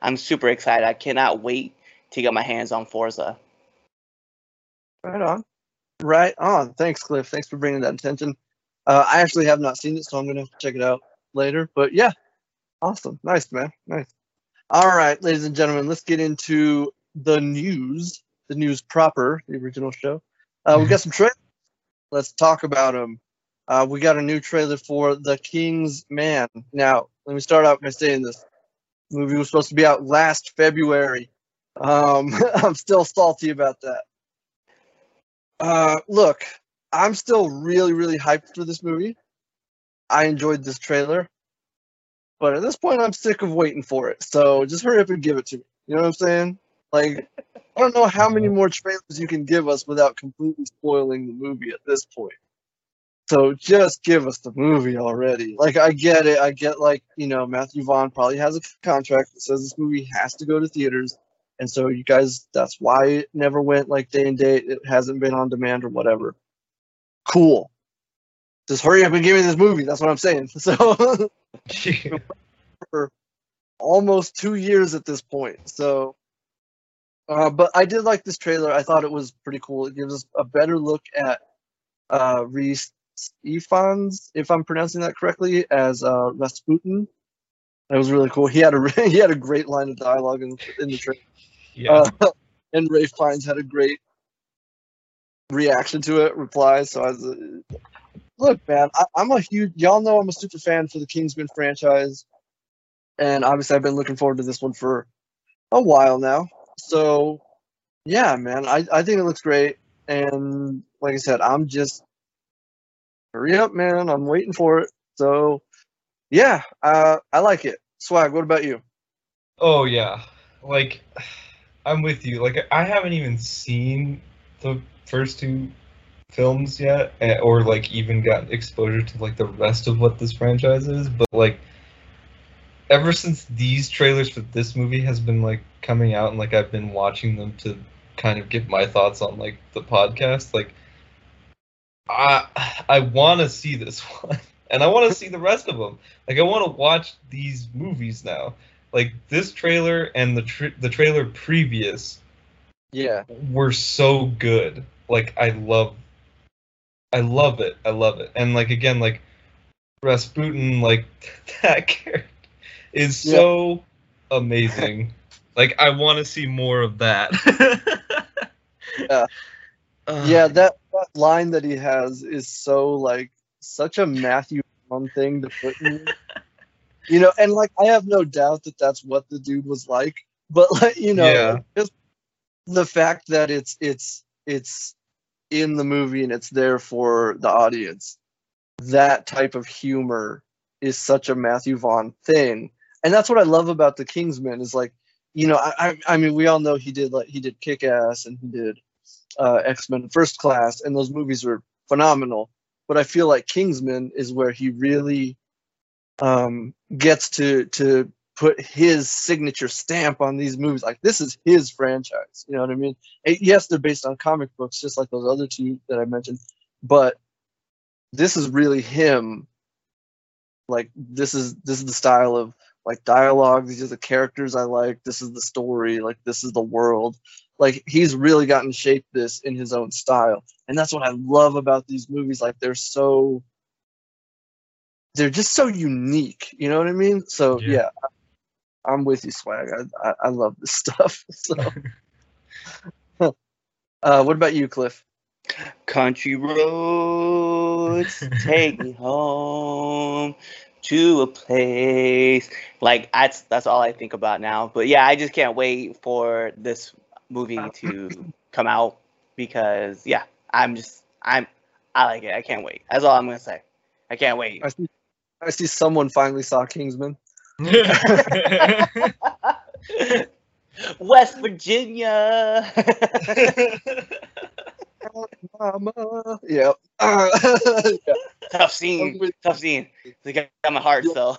I'm super excited. I cannot wait to get my hands on Forza. Right on. Thanks, Cliff. Thanks for bringing that attention. I actually have not seen it, so I'm gonna check it out later. But yeah, awesome. Nice, man. Nice. All right, ladies and gentlemen, let's get into the news. The news proper, the original show. We got some trailers. Let's talk about them. We got a new trailer for The King's Man. Now, let me start out by saying this. The movie was supposed to be out last February. I'm still salty about that. Look, I'm still really, really hyped for this movie. I enjoyed this trailer. But at this point, I'm sick of waiting for it. So just hurry up and give it to me. You know what I'm saying? Like... I don't know how many more trailers you can give us without completely spoiling the movie at this point. So just give us the movie already. Like, I get it. I get, like, you know, Matthew Vaughn probably has a contract that says this movie has to go to theaters. And so you guys, that's why it never went, like, day and date. It hasn't been on demand or whatever. Cool. Just hurry up and give me this movie. That's what I'm saying. So for almost 2 years at this point. So. But I did like this trailer. I thought it was pretty cool. It gives us a better look at Rhys Ifans, if I'm pronouncing that correctly, as Rasputin. It was really cool. He had a great line of dialogue in the trailer. Yeah. And Ray Fiennes had a great reaction to it, reply. So I was, look, man, y'all know I'm a super fan for the Kingsman franchise, and obviously I've been looking forward to this one for a while now. So, yeah, man, I think it looks great. And like I said, I'm just, hurry up, man. I'm waiting for it. So, yeah, I like it. Swag, what about you? Oh, yeah. Like, I'm with you. Like, I haven't even seen the first two films yet, or, like, even gotten exposure to, like, the rest of what this franchise is. But, like, ever since these trailers for this movie has been, like, coming out, and, like, I've been watching them to kind of get my thoughts on, like, the podcast, like, I want to see this one, and I want to see the rest of them. Like, I want to watch these movies now. Like, this trailer and the trailer previous were so good. Like, I love it. And, like, again, like, Rasputin, like, that character is so amazing. Like, I want to see more of that. Yeah. Yeah, that line that he has is so, like, such a Matthew Vaughn thing to put in. You know, and, like, I have no doubt that that's what the dude was like. But, like, you know, yeah. Just the fact that it's in the movie and it's there for the audience, that type of humor is such a Matthew Vaughn thing. And that's what I love about The King's Man is, like, you know, I mean, we all know he did Kick-Ass and he did X-Men First Class, and those movies were phenomenal. But I feel like Kingsman is where he really gets to put his signature stamp on these movies. Like, this is his franchise, you know what I mean? And yes, they're based on comic books, just like those other two that I mentioned, but this is really him. Like, this is the style of, like, dialogue. These are the characters I like. This is the story. Like, this is the world. Like, he's really gotten shaped this in his own style. And that's what I love about these movies. Like, they're just so unique. You know what I mean? So, yeah I'm with you, Swag. I love this stuff. So. What about you, Cliff? Country roads, take me home to a place. Like, that's all I think about now. But, yeah, I just can't wait for this movie to come out because, yeah, I like it. I can't wait. That's all I'm going to say. I can't wait. I see someone finally saw Kingsman. West Virginia. Mama. Yep. Yeah. Tough scene. Tough scene. They got my heart, so.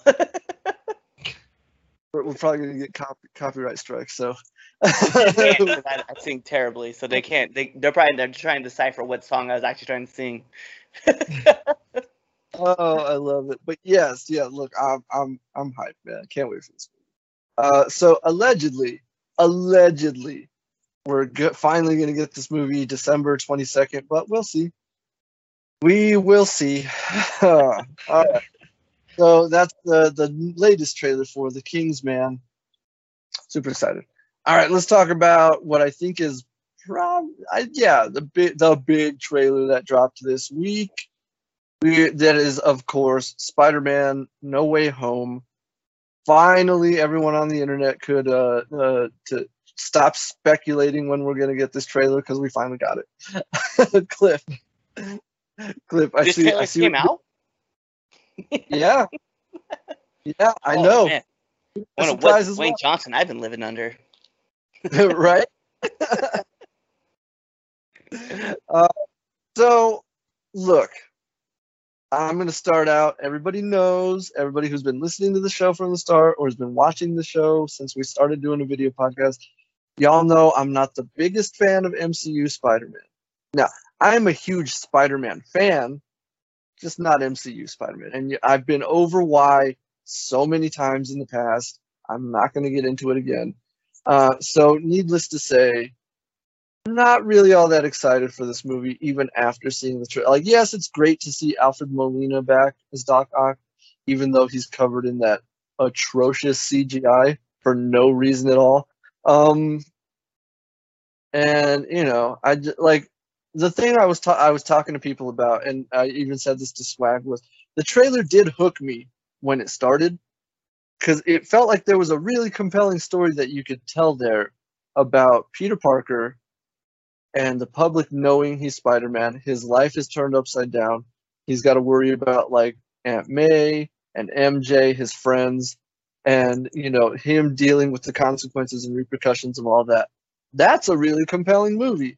We're probably gonna get copyright strikes, so. I sing terribly, so they can't. They're trying to decipher what song I was actually trying to sing. Oh, I love it. But yes, yeah. Look, I'm hyped, man. I can't wait for this movie. So allegedly, we're finally gonna get this movie December 22nd, but we'll see. We will see. All right. So that's the latest trailer for The King's Man. Super excited. All right, let's talk about what I think is the big trailer that dropped this week. That is, of course, Spider-Man: No Way Home. Finally, everyone on the internet could to stop speculating when we're going to get this trailer because we finally got it. Cliff, I see. Came out? Yeah. Yeah, I know. Man. One of what Dwayne Johnson I've been living under. Right? So, look. I'm going to start out, everybody who's been listening to the show from the start or has been watching the show since we started doing a video podcast, y'all know I'm not the biggest fan of MCU Spider-Man. Now, I'm a huge Spider-Man fan, just not MCU Spider-Man. And I've been over why so many times in the past. I'm not going to get into it again. So needless to say, not really all that excited for this movie, even after seeing the trailer. Like, yes, it's great to see Alfred Molina back as Doc Ock, even though he's covered in that atrocious CGI for no reason at all. And you know, the thing I was talking to people about, and I even said this to Swag, was the trailer did hook me when it started because it felt like there was a really compelling story that you could tell there about Peter Parker. And the public knowing he's Spider-Man, his life is turned upside down. He's got to worry about, like, Aunt May and MJ, his friends, and, you know, him dealing with the consequences and repercussions of all that. That's a really compelling movie.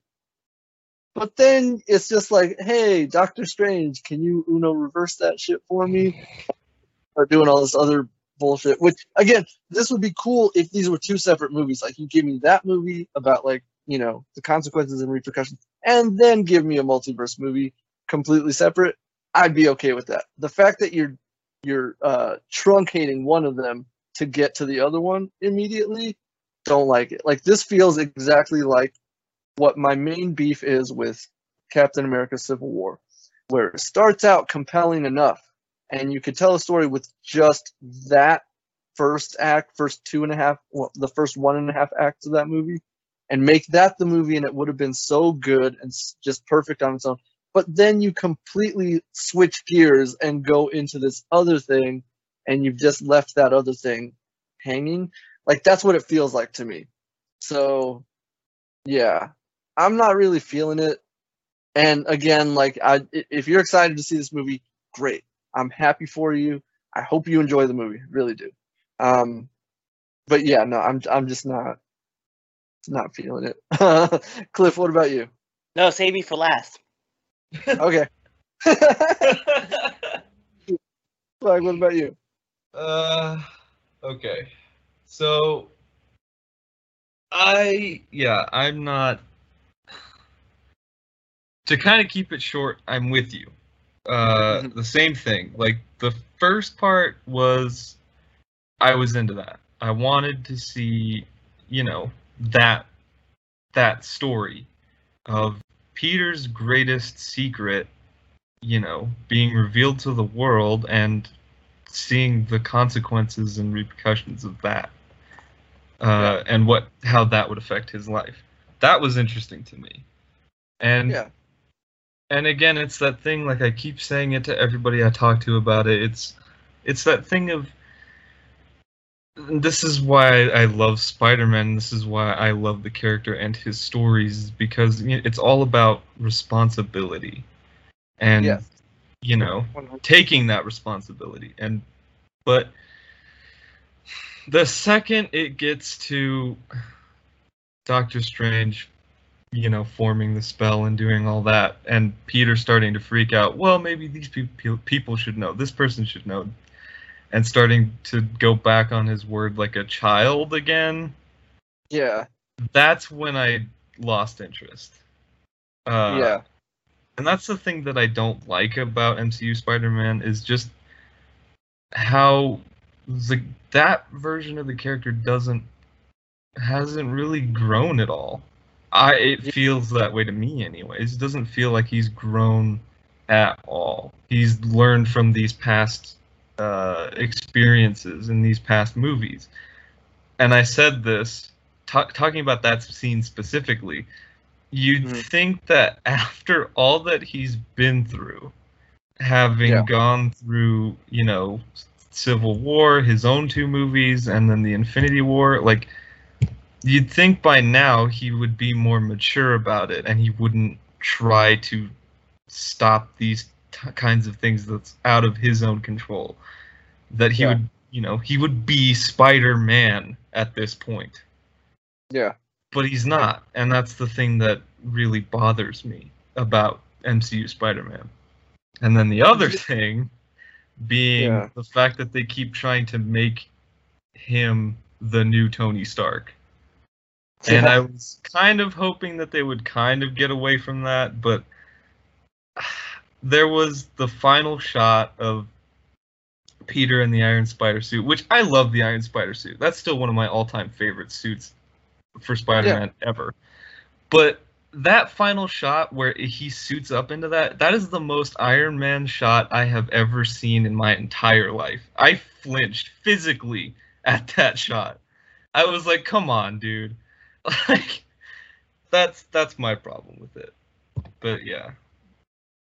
But then it's just like, hey, Doctor Strange, can you reverse that shit for me? Or doing all this other bullshit, which, again, this would be cool if these were two separate movies. Like, you give me that movie about, like, you know, the consequences and repercussions, and then give me a multiverse movie completely separate, I'd be okay with that. The fact that you're truncating one of them to get to the other one immediately, don't like it. Like, this feels exactly like what my main beef is with Captain America: Civil War, where it starts out compelling enough, and you could tell a story with just that first act, first 1.5 acts of that movie, and make that the movie, and it would have been so good and just perfect on its own. But then you completely switch gears and go into this other thing, and you've just left that other thing hanging. Like, that's what it feels like to me. So, yeah, I'm not really feeling it. And again, like, if you're excited to see this movie, great. I'm happy for you. I hope you enjoy the movie, really do. But yeah, no, I'm just not feeling it. Cliff, what about you? No, save me for last. Okay. Like, what about you? Okay. So, I'm not. To kind of keep it short, I'm with you. The same thing. Like, the first part was, I was into that. I wanted to see, you know, that story of Peter's greatest secret, you know, being revealed to the world and seeing the consequences and repercussions of that, and how that would affect his life. That was interesting to me. And yeah. And again, it's that thing, like, I keep saying it to everybody I talk to about it. It's that thing of, this is why I love Spider-Man. This is why I love the character and his stories, because it's all about responsibility. And, you know, taking that responsibility. But the second it gets to Doctor Strange, you know, forming the spell and doing all that, and Peter starting to freak out, well, maybe these people should know, this person should know, and starting to go back on his word like a child again. Yeah. That's when I lost interest. Yeah. And that's the thing that I don't like about MCU Spider-Man, is just how that version of the character hasn't really grown at all. It feels that way to me anyways. It doesn't feel like he's grown at all. He's learned from these past experiences in these past movies. And I said this, talking about that scene specifically, you'd think that after all that he's been through, having gone through, you know, Civil War, his own two movies, and then the Infinity War, like, you'd think by now he would be more mature about it, and he wouldn't try to stop these kinds of things that's out of his own control. That he would, you know, he would be Spider-Man at this point. Yeah. But he's not, and that's the thing that really bothers me about MCU Spider-Man. And then the other thing being the fact that they keep trying to make him the new Tony Stark. And I was kind of hoping that they would kind of get away from that, but there was the final shot of Peter in the Iron Spider suit, which I love the Iron Spider suit. That's still one of my all-time favorite suits for Spider-Man ever. But that final shot where he suits up into that is the most Iron Man shot I have ever seen in my entire life. I flinched physically at that shot. I was like, come on, dude. Like, that's my problem with it. But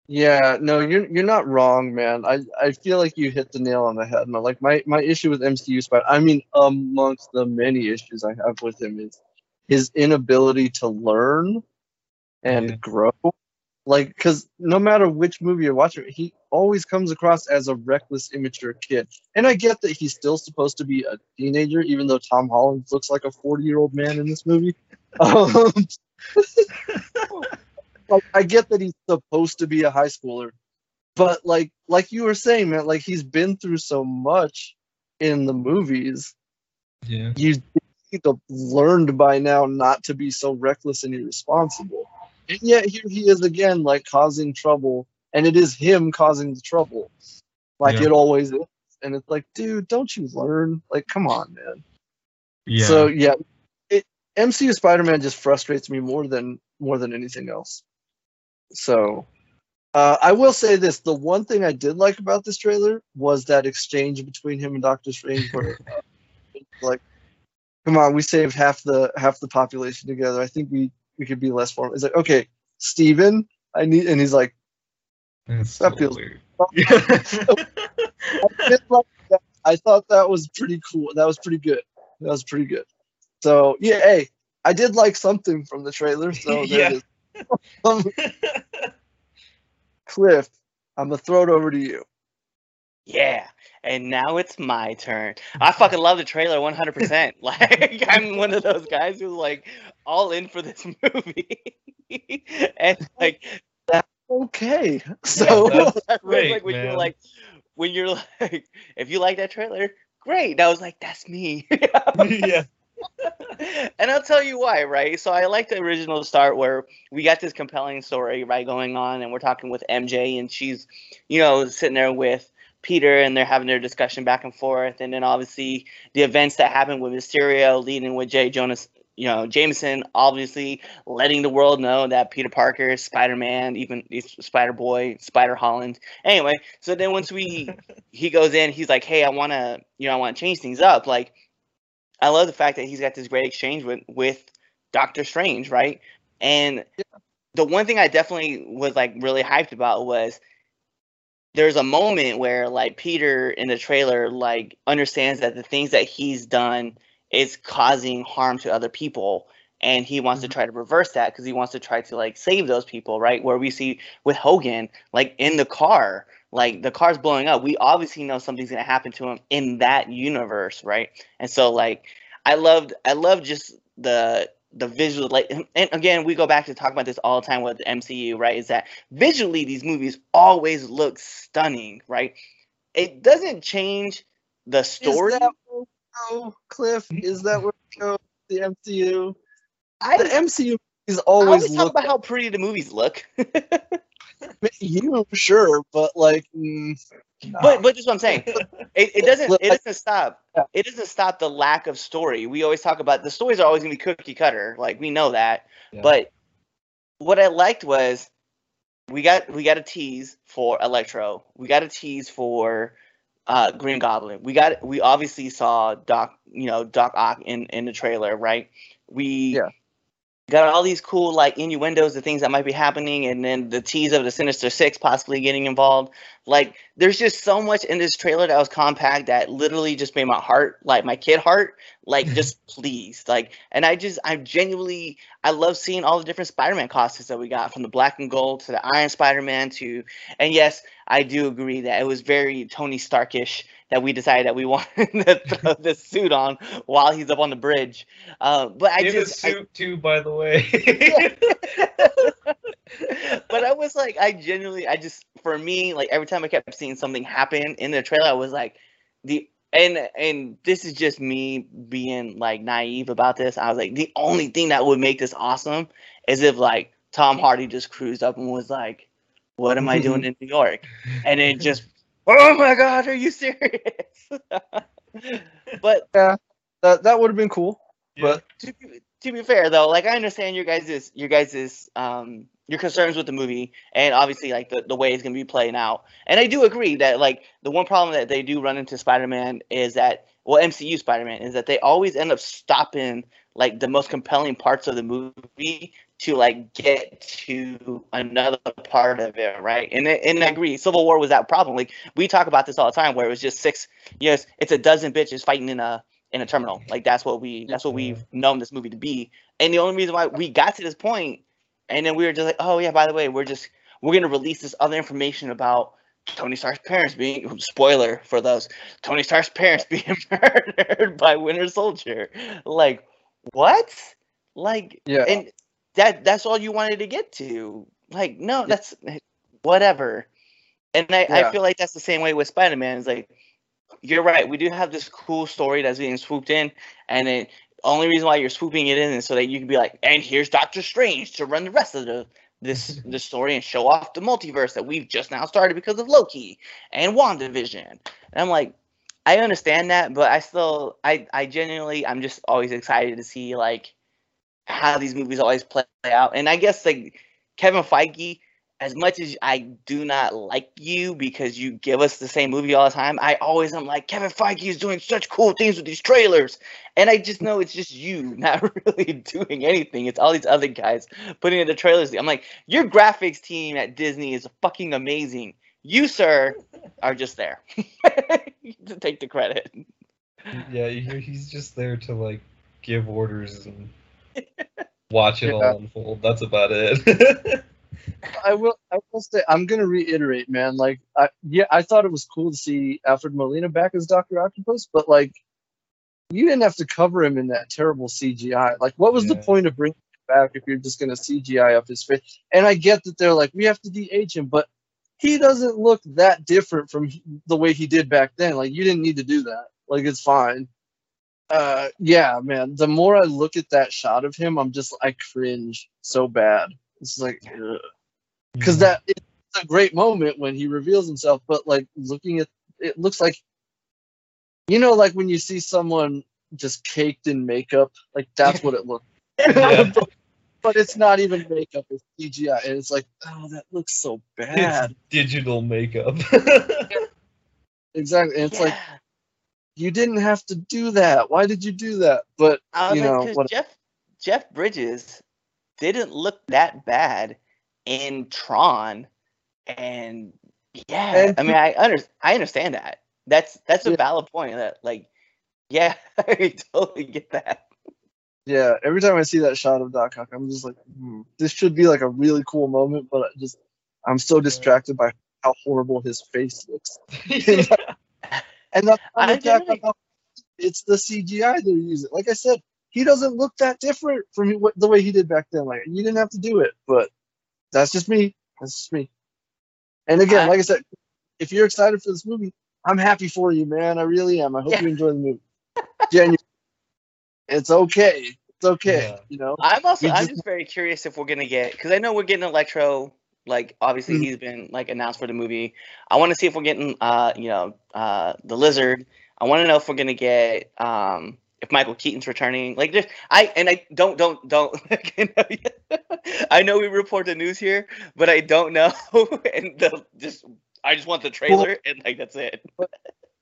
yeah, no, you're not wrong, man. I feel like you hit the nail on the head. And like, my issue with MCU Spider, I mean, amongst the many issues I have with him, is his inability to learn and grow. Like, because no matter which movie you're watching, he always comes across as a reckless, immature kid. And I get that he's still supposed to be a teenager, even though Tom Holland looks like a 40-year-old man in this movie. Like, I get that he's supposed to be a high schooler. But, like you were saying, man, like, he's been through so much in the movies. Yeah. You need to have learned by now not to be so reckless and irresponsible. And yet here he is again, like, causing trouble, and it is him causing the trouble, like it always is. And it's like, dude, don't you learn? Like, come on, man. Yeah. So yeah, MCU Spider-Man just frustrates me more than anything else. So I will say this: the one thing I did like about this trailer was that exchange between him and Doctor Strange, where like, come on, we saved half the population together. I think we could be less formal. It's like, okay, Steven, I need, and he's like, that's that so feels weird. I thought that was pretty cool. That was pretty good. That was pretty good. So yeah, hey, I did like something from the trailer. So there it is. Cliff, I'm gonna throw it over to you. Yeah, and now it's my turn. I fucking love the trailer 100%. Like, I'm one of those guys who's like all in for this movie, and like that's okay. So yeah, that's great, like, when you're like, if you like that trailer, great. And I was like, that's me. Yeah. And I'll tell you why, right? So I like the original start where we got this compelling story, right, going on, and we're talking with MJ, and she's, you know, sitting there with Peter, and they're having their discussion back and forth, and then obviously the events that happened with Mysterio, leading with J. Jonah, you know, Jameson, obviously letting the world know that Peter Parker, Spider-Man, even Spider-Boy, Spider-Holland. Anyway, so then once he goes in, he's like, hey, I want to change things up, like. I love the fact that he's got this great exchange with Doctor Strange, right? And the one thing I definitely was, like, really hyped about was there's a moment where, like, Peter in the trailer, like, understands that the things that he's done is causing harm to other people. And he wants to try to reverse that because he wants to try to, like, save those people, right? Where we see with Hogan, like, in the car, like, the car's blowing up. We obviously know something's going to happen to him in that universe, right? And so, like, I loved just the visual, like, and again, we go back to talk about this all the time with the MCU, right? Is that visually these movies always look stunning, right? It doesn't change the story. Is that where we go, Cliff? Is that where we go, the MCU? The MCU is always talk about how pretty the movies look. You sure, but like, but just what I'm saying, it doesn't stop. It doesn't stop the lack of story. We always talk about the stories are always gonna be cookie cutter, like we know that. Yeah. But what I liked was we got a tease for Electro. We got a tease for Green Goblin. We obviously saw Doc Ock in the trailer, right? We got all these cool, like, innuendos, the things that might be happening, and then the tease of the Sinister Six possibly getting involved. Like, there's just so much in this trailer that was compact that literally just made my heart, like, my kid heart, like, just pleased. Like, and I love seeing all the different Spider-Man costumes that we got, from the black and gold to the Iron Spider-Man to, and yes, I do agree that it was very Tony Starkish that we decided that we wanted to throw this suit on while he's up on the bridge. But I just a suit too, by the way. But I was like, for me, like, every time I kept seeing something happen in the trailer, I was like, and this is just me being, like, naive about this. I was like, the only thing that would make this awesome is if, like, Tom Hardy just cruised up and was like, what am I doing in New York? And it just, oh my God, are you serious? But yeah, that would have been cool. Yeah. But to be fair though, like, I understand your concerns with the movie, and obviously, like, the way it's gonna be playing out. And I do agree that, like, the one problem that they do run into Spider-Man is that, well, MCU Spider-Man, is that they always end up stopping, like, the most compelling parts of the movie to, like, get to another part of it, right? And I agree, Civil War was that problem. Like, we talk about this all the time, where it was just it's a dozen bitches fighting in a terminal. Like, that's what we've known this movie to be. And the only reason why we got to this point, and then we were just like, oh yeah, by the way, we're gonna release this other information about Tony Stark's parents being, spoiler for those, Tony Stark's parents being murdered by Winter Soldier. Like, what? Like, yeah. And that's all you wanted to get to. Like, no, that's whatever. And I feel like that's the same way with Spider-Man. It's like, you're right, we do have this cool story that's being swooped in, and the only reason why you're swooping it in is so that you can be like, and here's Doctor Strange to run the rest of the story and show off the multiverse that we've just now started because of Loki and WandaVision. And I'm like, I understand that, but I'm just always excited to see, like, how these movies always play out. And I guess, like, Kevin Feige, as much as I do not like you because you give us the same movie all the time, I always am like, Kevin Feige is doing such cool things with these trailers. And I just know it's just you not really doing anything. It's all these other guys putting in the trailers. I'm like, your graphics team at Disney is fucking amazing. You, sir, are just there to take the credit. Yeah, he's just there to, like, give orders and watch it all unfold. That's about it. I will say, I'm gonna reiterate, man. Like, I thought it was cool to see Alfred Molina back as Dr. Octopus, but like, you didn't have to cover him in that terrible CGI. Like, what was the point of bringing him back if you're just gonna CGI up his face? And I get that they're like, we have to de-age him, but he doesn't look that different from the way he did back then. Like, you didn't need to do that. Like, it's fine. Yeah, man. The more I look at that shot of him, I cringe so bad. It's like, because that is a great moment when he reveals himself, but like looking at it, looks like, you know, like when you see someone just caked in makeup, like that's what it looks like. Yeah. But it's not even makeup, it's CGI, and it's like, oh, that looks so bad. It's digital makeup. Exactly, and it's like, you didn't have to do that. Why did you do that? But, you know. What? Jeff Bridges didn't look that bad in Tron, and I mean, I understand that. That's a valid point. That like, I totally get that. Yeah, every time I see that shot of Doc Ock, I'm just like, this should be like a really cool moment, but I'm so distracted by how horrible his face looks. And that's it's the CGI they're using. Like I said, he doesn't look that different from the way he did back then. Like, you didn't have to do it, but that's just me. And again, like I said, if you're excited for this movie, I'm happy for you, man. I really am. I hope you enjoy the movie. Genuinely. It's okay. It's okay. Yeah. You know. I'm just very curious if we're gonna get, because I know we're getting Electro. Like, obviously, he's been like announced for the movie. I want to see if we're getting, the Lizard. I want to know if we're gonna get. If Michael Keaton's returning, like, I don't. I know we report the news here, but I don't know. And I just want the trailer, and like that's it.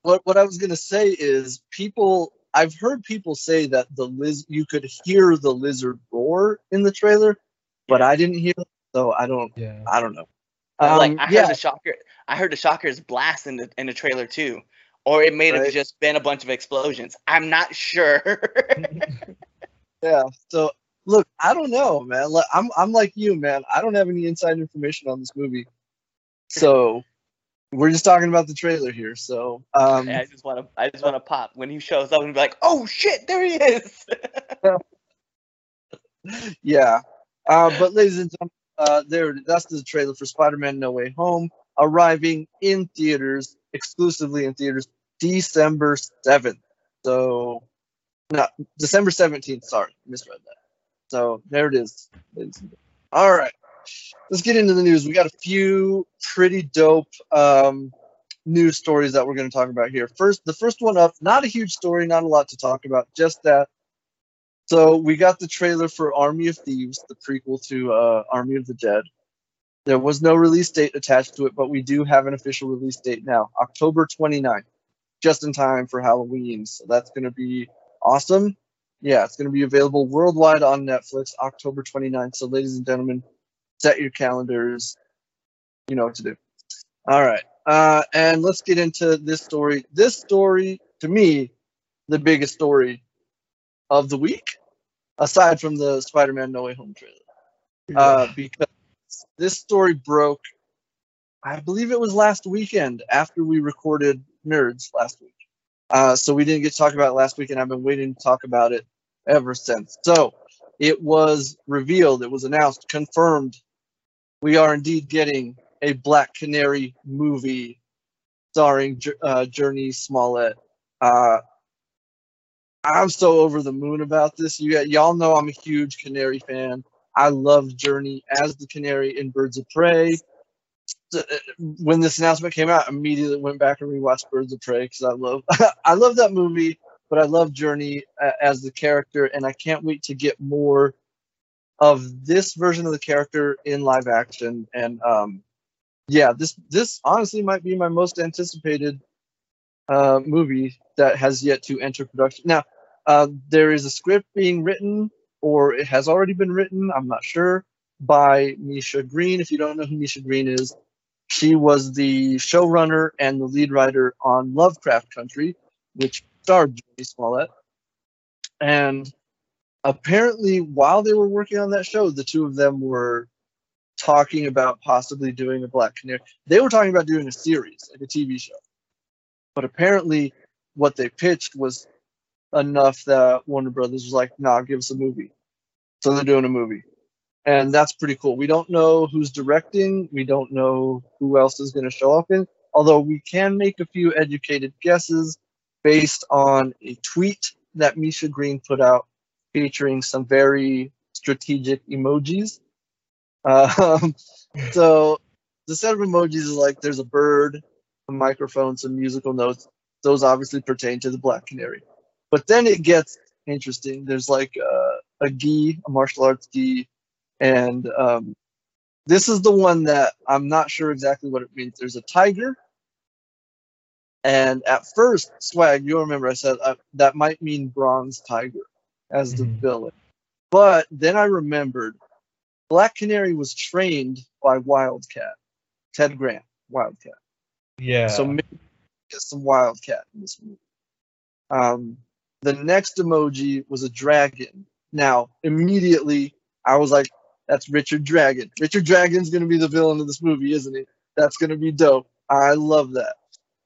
What I was gonna say is, I've heard people say that you could hear the lizard roar in the trailer, but I didn't hear it, so I don't. Yeah. I don't know. I heard the Shocker's blast in the trailer too. Or it may have just been a bunch of explosions. I'm not sure. So look, I don't know, man. I'm like you, man. I don't have any inside information on this movie. So we're just talking about the trailer here. So I just want to pop when he shows up and be like, "Oh shit, there he is." But ladies and gentlemen, that's the trailer for Spider-Man: No Way Home, arriving in theaters, exclusively in theaters, December 7th. So, no, December 17th, sorry, misread that. So, there it is. All right, let's get into the news. We got a few pretty dope news stories that we're going to talk about here. First, the first one up, not a huge story, not a lot to talk about, just that. So, we got the trailer for Army of Thieves, the prequel to Army of the Dead. There was no release date attached to it, but we do have an official release date now, October 29th, just in time for Halloween. So that's going to be awesome. Yeah, it's going to be available worldwide on Netflix, October 29th. So ladies and gentlemen, set your calendars. You know what to do. All right. And let's get into this story. This story, to me, the biggest story of the week, aside from the Spider-Man No Way Home trailer, because this story broke, I believe it was last weekend after we recorded Nerds last week. So we didn't get to talk about it last week, and I've been waiting to talk about it ever since. So it was revealed, it was announced, confirmed. We are indeed getting a Black Canary movie starring Jurnee Smollett. I'm so over the moon about this. Y'all know I'm a huge Canary fan. I loved Jurnee as the Canary in Birds of Prey. When this announcement came out, I immediately went back and rewatched Birds of Prey because I love that movie, but I love Jurnee as the character, and I can't wait to get more of this version of the character in live action. And yeah, this honestly might be my most anticipated movie that has yet to enter production. Now, there is a script being written, or it has already been written, I'm not sure, by Misha Green. If you don't know who Misha Green is, she was the showrunner and the lead writer on Lovecraft Country, which starred Jurnee Smollett. And apparently, while they were working on that show, the two of them were talking about possibly doing a Black Canary. They were talking about doing a series, like a TV show. But apparently, what they pitched was enough that Warner Brothers was like, nah, give us a movie. So they're doing a movie. And that's pretty cool. We don't know who's directing. We don't know who else is going to show up in. Although we can make a few educated guesses based on a tweet that Misha Green put out featuring some very strategic emojis. So the set of emojis is like, there's a bird, a microphone, some musical notes. Those obviously pertain to the Black Canary. But then it gets interesting. There's like a gi, a martial arts gi. And this is the one that I'm not sure exactly what it means. There's a tiger. And at first, Swag, you'll remember I said that might mean Bronze Tiger as the villain. But then I remembered Black Canary was trained by Wildcat. Ted Grant, Wildcat. Yeah. So maybe we'll get some Wildcat in this movie. The next emoji was a dragon. Now, immediately, I was like, that's Richard Dragon. Richard Dragon's going to be the villain of this movie, isn't he? That's going to be dope. I love that.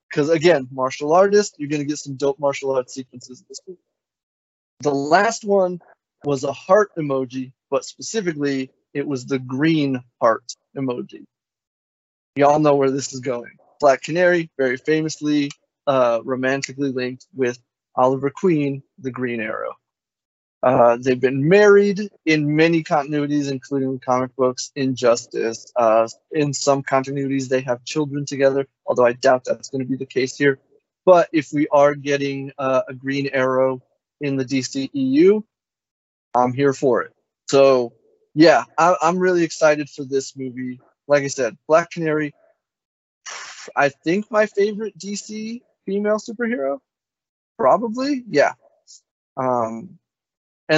Because, again, martial artist, you're going to get some dope martial arts sequences in this movie. The last one was a heart emoji, but specifically, it was the green heart emoji. Y'all know where this is going. Black Canary, very famously, romantically linked with Oliver Queen, the Green Arrow. They've been married in many continuities, including comic books, Injustice. In some continuities, they have children together, although I doubt that's going to be the case here. But if we are getting a Green Arrow in the DCEU, I'm here for it. So, yeah, I'm really excited for this movie. Like I said, Black Canary, I think my favorite DC female superhero. Probably, yeah. And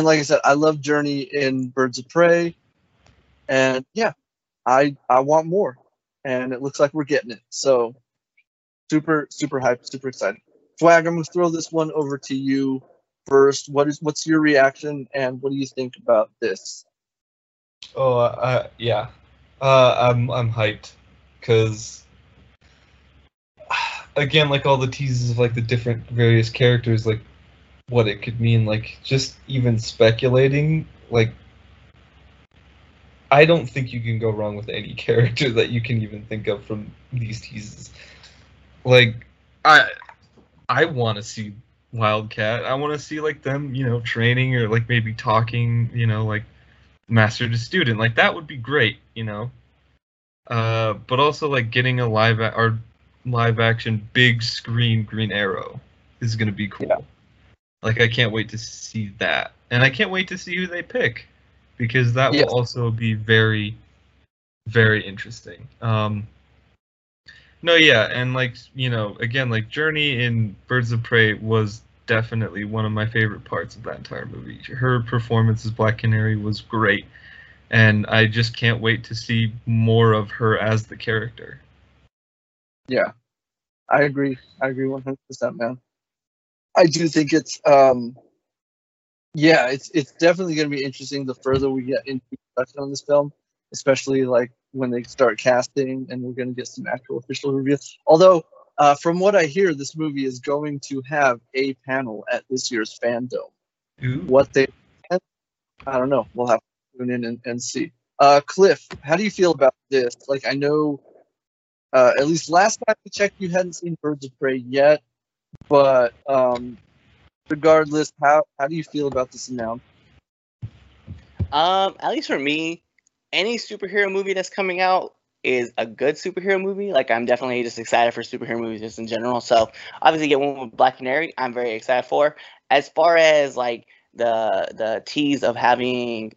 like I said, I love Jurnee in Birds of Prey. And yeah, I want more. And it looks like we're getting it. So super, super hyped, super excited. Swag, I'm going to throw this one over to you first. What's your reaction and what do you think about this? Oh, yeah. I'm hyped because, again, like all the teases of like the different various characters, like what it could mean, like just even speculating, like I don't think you can go wrong with any character that you can even think of from these teases. Like I want to see Wildcat. I want to see like them, you know, training or like maybe talking, you know, like master to student. Like that would be great, you know. But also like getting a live action big screen Green Arrow is going to be cool. Yeah. Like I can't wait to see that, and I can't wait to see who they pick, because that will also be very, very interesting. No, yeah, and like, you know, again, like Jurnee in Birds of Prey was definitely one of my favorite parts of that entire movie. Her performance as Black Canary was great, and I just can't wait to see more of her as the character. Yeah, I agree. I agree 100%, man. I do think it's, yeah, it's definitely going to be interesting the further we get into production on this film, especially like when they start casting and we're going to get some actual official reveals. Although, from what I hear, this movie is going to have a panel at this year's Fandom. Ooh. What they, I don't know. We'll have to tune in and see. Cliff, how do you feel about this? Like, I know, at least last time we checked, you hadn't seen Birds of Prey yet, but regardless, how do you feel about this now? At least for me, any superhero movie that's coming out is a good superhero movie. Like, I'm definitely just excited for superhero movies just in general. So, obviously, get one with Black Canary, I'm very excited for. As far as, like, the tease of having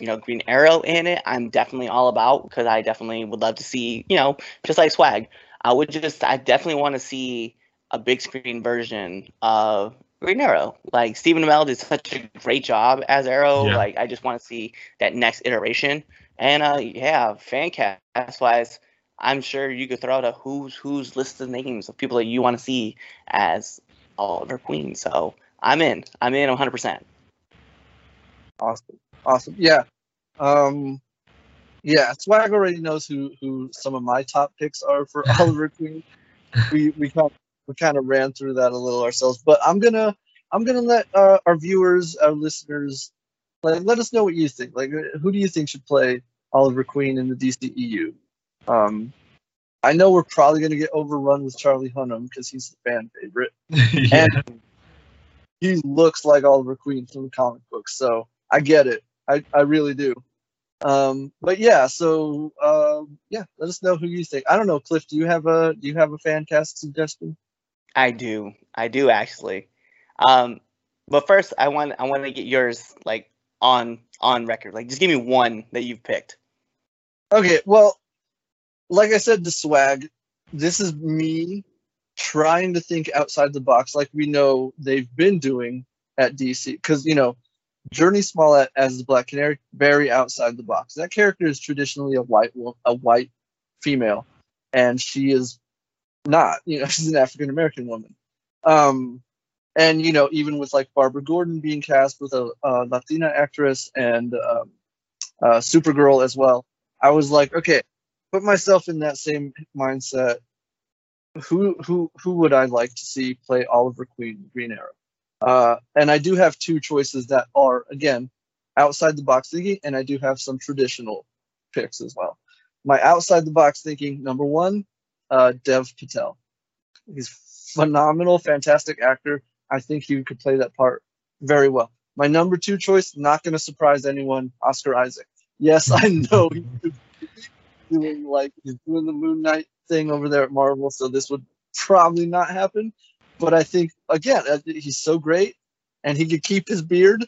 you know, Green Arrow in it, I'm definitely all about, because I definitely would love to see, you know, just like Swag, I definitely want to see a big screen version of Green Arrow. Like, Stephen Amell did such a great job as Arrow. Yeah. Like, I just want to see that next iteration. And yeah, fan cast wise, I'm sure you could throw out a who's list of names of people that you want to see as Oliver Queen. So I'm in 100%. Awesome. Yeah. Yeah, Swag already knows who some of my top picks are for Oliver Queen. We kind of ran through that a little ourselves, but I'm gonna let our viewers, our listeners, like, let us know what you think. Like, who do you think should play Oliver Queen in the DCEU? I know we're probably gonna get overrun with Charlie Hunnam because he's the fan favorite, yeah. And he looks like Oliver Queen from the comic books, so I get it. I really do. But yeah, so yeah, let us know who you think. I don't know, Cliff, do you have a fan cast suggestion? I do actually. But first I want to get yours, like, on record. Like, just give me one that you've picked. Okay, well, like I said to Swag, this is me trying to think outside the box, like we know they've been doing at DC, because, you know, Jurnee Smollett as the Black Canary, very outside the box. That character is traditionally a white female, and she is not. You know, she's an African American woman. And, you know, even with, like, Barbara Gordon being cast with a Latina actress and Supergirl as well, I was like, okay, put myself in that same mindset. Who would I like to see play Oliver Queen, Green Arrow? And I do have two choices that are, again, outside the box thinking, and I do have some traditional picks as well. My outside the box thinking, number one, Dev Patel. He's phenomenal, fantastic actor. I think he could play that part very well. My number two choice, not going to surprise anyone, Oscar Isaac. Yes, I know he's doing the Moon Knight thing over there at Marvel, so this would probably not happen. But I think, again, he's so great, and he could keep his beard.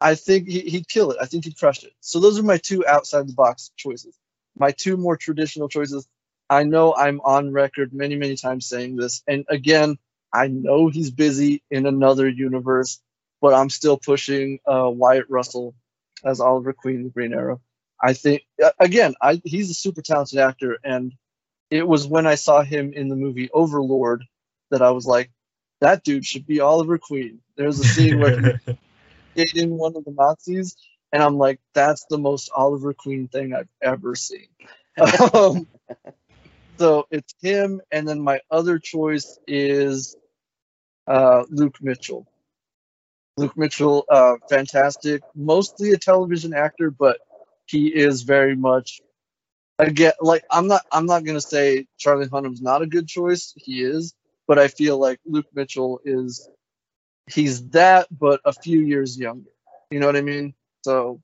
I think he'd kill it. I think he'd crush it. So those are my two outside-the-box choices. My two more traditional choices, I know I'm on record many, many times saying this. And, again, I know he's busy in another universe, but I'm still pushing Wyatt Russell as Oliver Queen, the Green Arrow. I think, again, he's a super talented actor, and it was when I saw him in the movie Overlord that I was like, that dude should be Oliver Queen. There's a scene where he's dating one of the Nazis, and I'm like, that's the most Oliver Queen thing I've ever seen. So it's him, and then my other choice is Luke Mitchell. Luke Mitchell, fantastic, mostly a television actor, but he is very much, again, like, I'm not gonna say Charlie Hunnam's not a good choice. He is. But I feel like Luke Mitchell he's that, but a few years younger. You know what I mean? So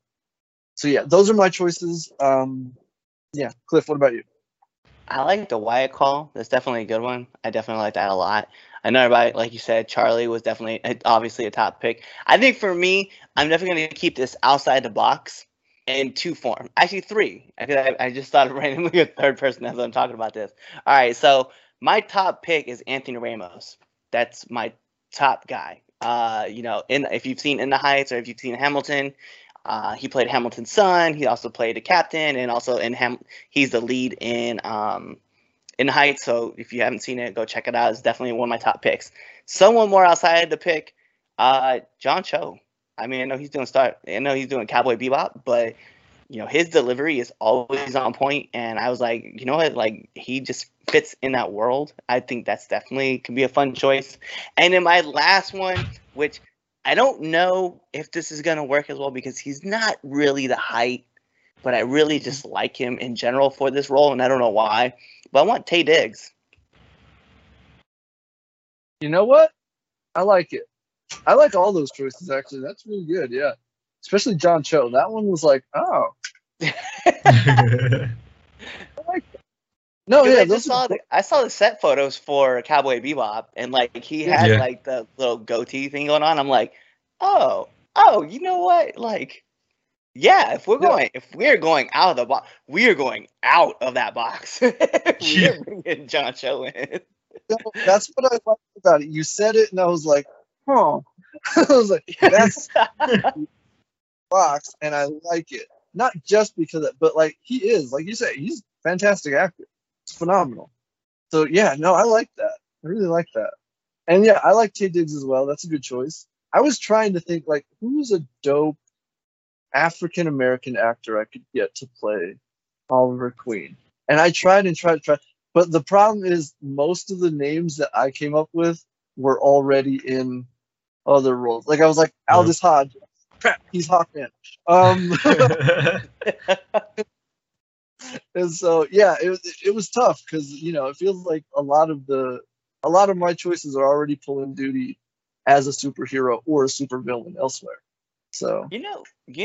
yeah, those are my choices. Yeah, Cliff, what about you? I like the Wyatt call. That's definitely a good one. I definitely like that a lot. I know everybody, like you said, Charlie was definitely, obviously, a top pick. I think for me, I'm definitely going to keep this outside the box in two form. Actually, three. I just thought of randomly a third person as I'm talking about this. All right, so my top pick is Anthony Ramos. That's my top guy. You know, if you've seen In the Heights or if you've seen Hamilton, he played Hamilton's son. He also played the captain, and also he's the lead in Heights. So if you haven't seen it, go check it out. It's definitely one of my top picks. Someone more outside the pick, John Cho. I mean, I know he's doing Cowboy Bebop, but you know, his delivery is always on point, and I was like, you know what, like, he just fits in that world. I think that's definitely could be a fun choice. And then my last one, which I don't know if this is going to work as well because he's not really the height, but I really just like him in general for this role, and I don't know why, but I want Taye Diggs. You know what? I like it. I like all those choices, actually. That's really good, yeah. Especially John Cho. That one was like, oh. I like that. No, yeah. I saw the set photos for Cowboy Bebop, and like he had like the little goatee thing going on. I'm like, oh, you know what? Like, Yeah, if we're going out of the box, we are going out of that box. We're bringing John Cho in. No, that's what I liked about it. You said it, and I was like, "Huh." I was like, "That's box," and I like it. Not just because of it, but like he is, like you say, he's a fantastic actor. It's phenomenal. So yeah, no, I like that. I really like that. And yeah, I like Tay Diggs as well. That's a good choice. I was trying to think like who's a dope African American actor I could get to play Oliver Queen, and I tried, but the problem is most of the names that I came up with were already in other roles. Like I was like Aldous Hodge, crap, he's Hawkman. And so yeah, it was tough because you know it feels like a lot of my choices are already pulling duty as a superhero or a supervillain elsewhere. So you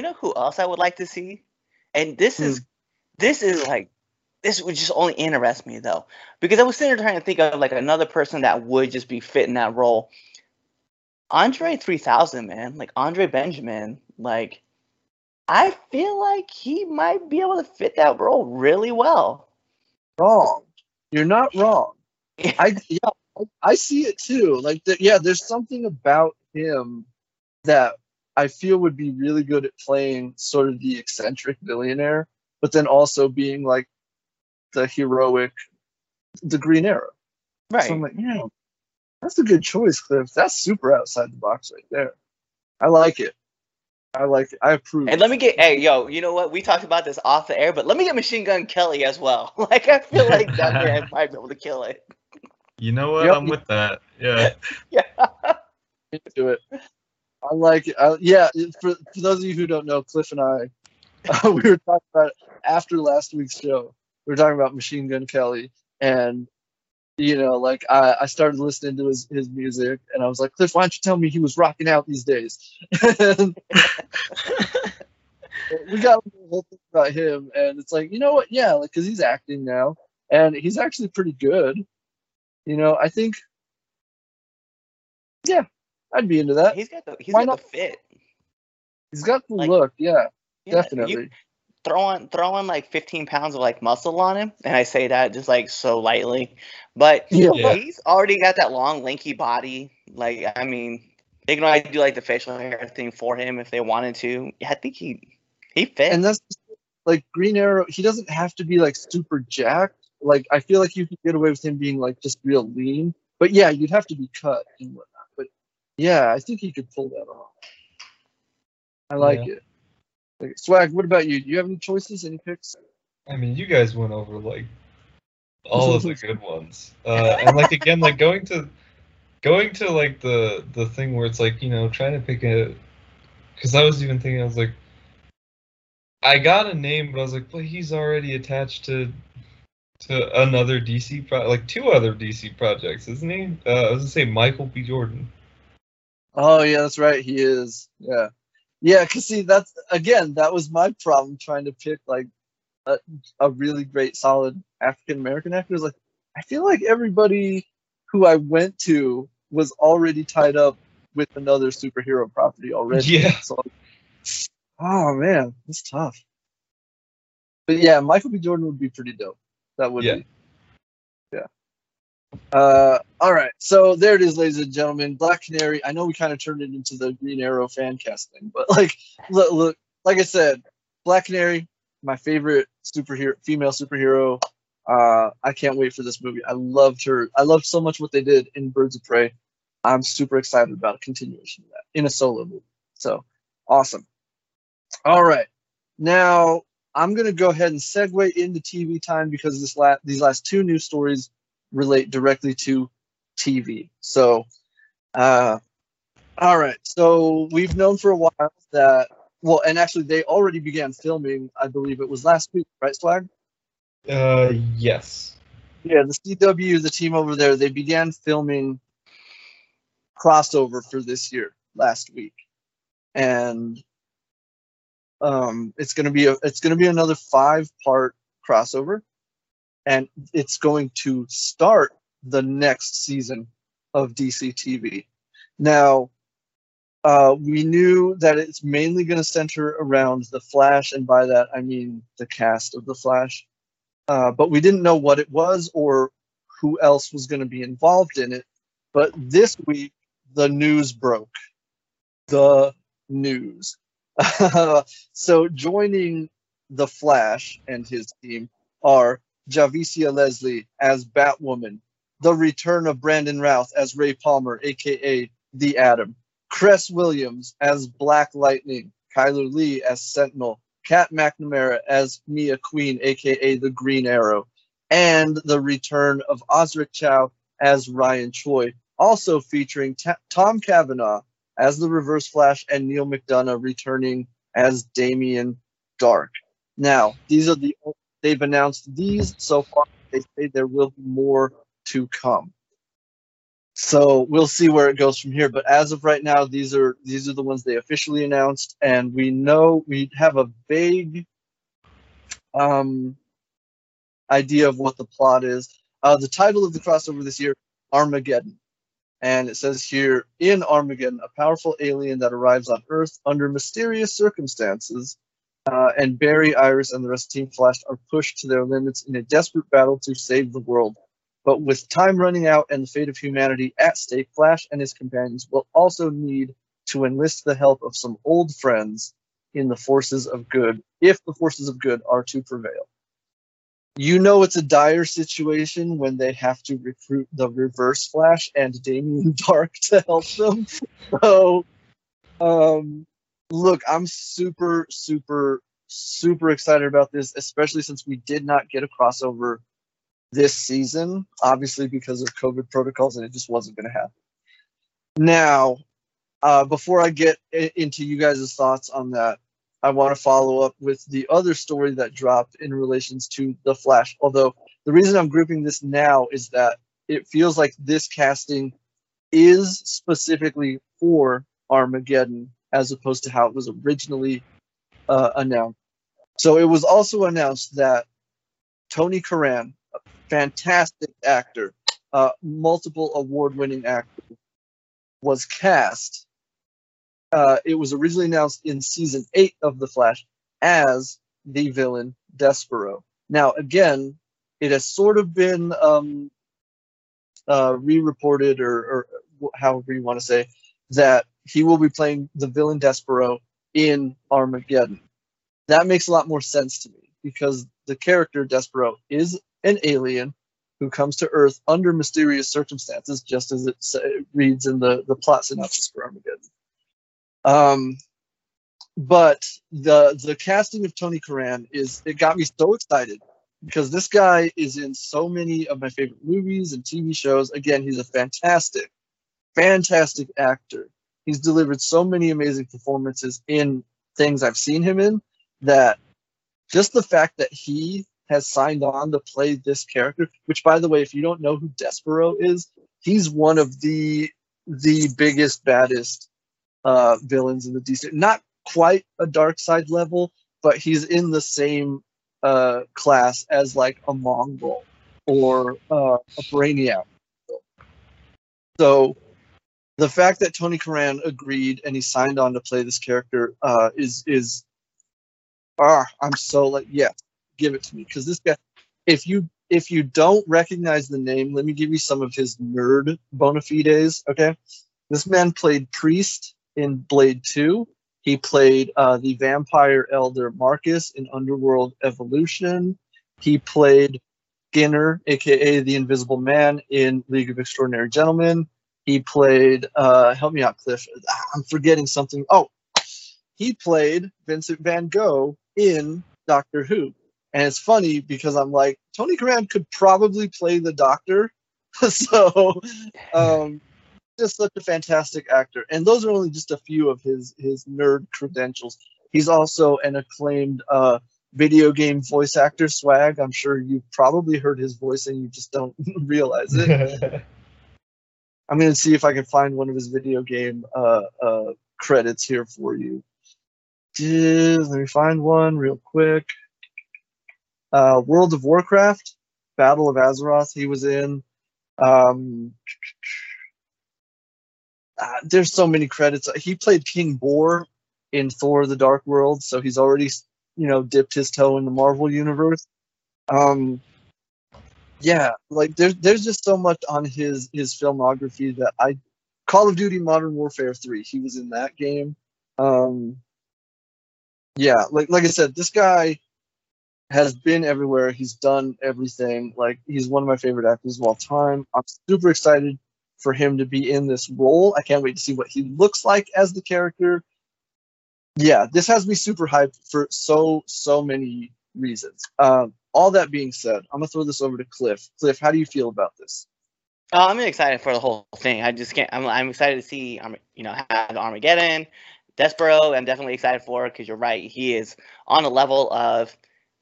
know who else I would like to see, and this would just only interest me though, because I was sitting there trying to think of like another person that would just be fit in that role. Andre 3000, man, like Andre Benjamin, like I feel like he might be able to fit that role really well. Wrong, you're not wrong. I see it too. Like there's something about him that I feel would be really good at playing sort of the eccentric billionaire, but then also being like the heroic, the Green Arrow. Right. So I'm like, yeah, that's a good choice, Cliff. That's super outside the box right there. I like it. I approve. And let me get, you know what? We talked about this off the air, but let me get Machine Gun Kelly as well. Like, I feel like that man might be able to kill it. You know what? Yep. I'm with that. Yeah. Yeah. Do it. I like it. For those of you who don't know, Cliff and I, we were talking about it after last week's show. We were talking about Machine Gun Kelly, and you know, like I started listening to his music, and I was like, Cliff, why don't you tell me he was rocking out these days? We got a whole thing about him, and it's like, you know what? Yeah, like because he's acting now, and he's actually pretty good. You know, I think, yeah. I'd be into that. He's got the fit. He's got the look, yeah, definitely. You throw on like 15 pounds of like muscle on him, and I say that just like so lightly, but yeah. He's already got that long, lanky body. Like I mean, they can already do like the facial hair thing for him if they wanted to. Yeah, I think he fits. And that's like Green Arrow. He doesn't have to be like super jacked. Like I feel like you could get away with him being like just real lean, but yeah, you'd have to be cut and whatnot. Yeah, I think he could pull that off. I like it. Like, Swag, what about you? Do you have any choices, any picks? I mean, you guys went over like all of the good ones, and like again, like going to like the thing where it's like, you know, trying to pick it, because I was even thinking, I was like, I got a name, but I was like, well, he's already attached to another DC two other DC projects, isn't he? I was gonna say Michael B. Jordan. Oh yeah, that's right. He is. Yeah. Cause see, that's again, that was my problem trying to pick like a really great, solid African American actor. Like, I feel like everybody who I went to was already tied up with another superhero property already. Yeah. So, oh man, that's tough. But yeah, Michael B. Jordan would be pretty dope. That would be. Yeah. All right, so there it is, ladies and gentlemen. Black Canary. I know we kind of turned it into the Green Arrow fan casting, but like, look, like I said, Black Canary, my favorite female superhero. I can't wait for this movie. I loved her. I loved so much what they did in Birds of Prey. I'm super excited about a continuation of that in a solo movie. So awesome. All right, now I'm gonna go ahead and segue into TV time because these last two news stories relate directly to TV. So, all right. So we've known for a while that, well, and actually they already began filming, I believe it was last week, right, Swag? Yes. Yeah, the CW, the team over there, they began filming crossover for this year, last week. And it's going to be another 5-part crossover. And it's going to start the next season of DC TV. Now, We knew that it's mainly going to center around the Flash, and by that I mean the cast of the Flash. But we didn't know what it was or who else was going to be involved in it. But this week, the news broke. The news. So joining the Flash and his team are Javicia Leslie as Batwoman, the return of Brandon Routh as Ray Palmer, a.k.a. The Atom, Cress Williams as Black Lightning, Kyler Lee as Sentinel, Kat McNamara as Mia Queen, a.k.a. the Green Arrow, and the return of Osric Chow as Ryan Choi, also featuring Tom Cavanaugh as the Reverse Flash and Neil McDonough returning as Damian Dark. Now, these are the only they've announced these so far. They say there will be more to come. So we'll see where it goes from here. But as of right now, these are the ones they officially announced, and we know we have a vague idea of what the plot is. The title of the crossover this year, Armageddon. And it says here, in Armageddon, a powerful alien that arrives on Earth under mysterious circumstances, and Barry, Iris, and the rest of Team Flash are pushed to their limits in a desperate battle to save the world. But with time running out and the fate of humanity at stake, Flash and his companions will also need to enlist the help of some old friends in the forces of good, if the forces of good are to prevail. You know it's a dire situation when they have to recruit the Reverse Flash and Damian Dark to help them. So, look, I'm super, super, super excited about this, especially since we did not get a crossover this season, obviously because of COVID protocols, and it just wasn't going to happen. Now, before I get into you guys' thoughts on that, I want to follow up with the other story that dropped in relations to The Flash. Although the reason I'm grouping this now is that it feels like this casting is specifically for Armageddon as opposed to how it was originally announced. So it was also announced that Tony Curran, a fantastic actor, multiple award-winning actor, was cast. It was originally announced in Season 8 of The Flash as the villain Despero. Now, again, it has sort of been re-reported, or however you want to say, that he will be playing the villain Despero in Armageddon. That makes a lot more sense to me, because the character Despero is an alien who comes to Earth under mysterious circumstances, just as it reads in the plot synopsis for Armageddon. But the casting of Tony Curran it got me so excited, because this guy is in so many of my favorite movies and TV shows. Again, he's a fantastic, fantastic actor. He's delivered so many amazing performances in things I've seen him in, that just the fact that he has signed on to play this character, which, by the way, if you don't know who Despero is, he's one of the biggest, baddest villains in the DC. Not quite a dark side level, but he's in the same class as like a Mongol or a Brainiac. So the fact that Tony Curran agreed and he signed on to play this character is I'm so like, yeah, give it to me, because this guy, if you don't recognize the name, let me give you some of his nerd bona fides. Okay, this man played Priest in Blade 2. He played the vampire elder Marcus in Underworld Evolution. He played Skinner, a.k.a. the Invisible Man, in League of Extraordinary Gentlemen. He played, help me out, Cliff. I'm forgetting something. Oh, he played Vincent Van Gogh in Doctor Who. And it's funny because I'm like, Tony Curran could probably play the Doctor. So, just such a fantastic actor, and those are only just a few of his nerd credentials. He's also an acclaimed video game voice actor, Swag. I'm sure you've probably heard his voice and you just don't realize it. I'm going to see if I can find one of his video game credits here for you. Let me find one real quick. World of Warcraft, Battle of Azeroth he was in. there's so many credits. He played King Boar in Thor: The Dark World, so he's already, you know, dipped his toe in the Marvel universe. Yeah, like there's just so much on his filmography that I Call of Duty Modern Warfare 3, he was in that game. Yeah, like I said, this guy has been everywhere. He's done everything. Like, he's one of my favorite actors of all time. I'm super excited for him to be in this role. I can't wait to see what he looks like as the character. Yeah, this has me super hyped for so many reasons. All that being said, I'm gonna throw this over to Cliff. Cliff, how do you feel about this? I'm excited for the whole thing. I just can't. I'm excited to see, you know, how the Armageddon, Despero. I'm definitely excited for, because you're right. He is on a level of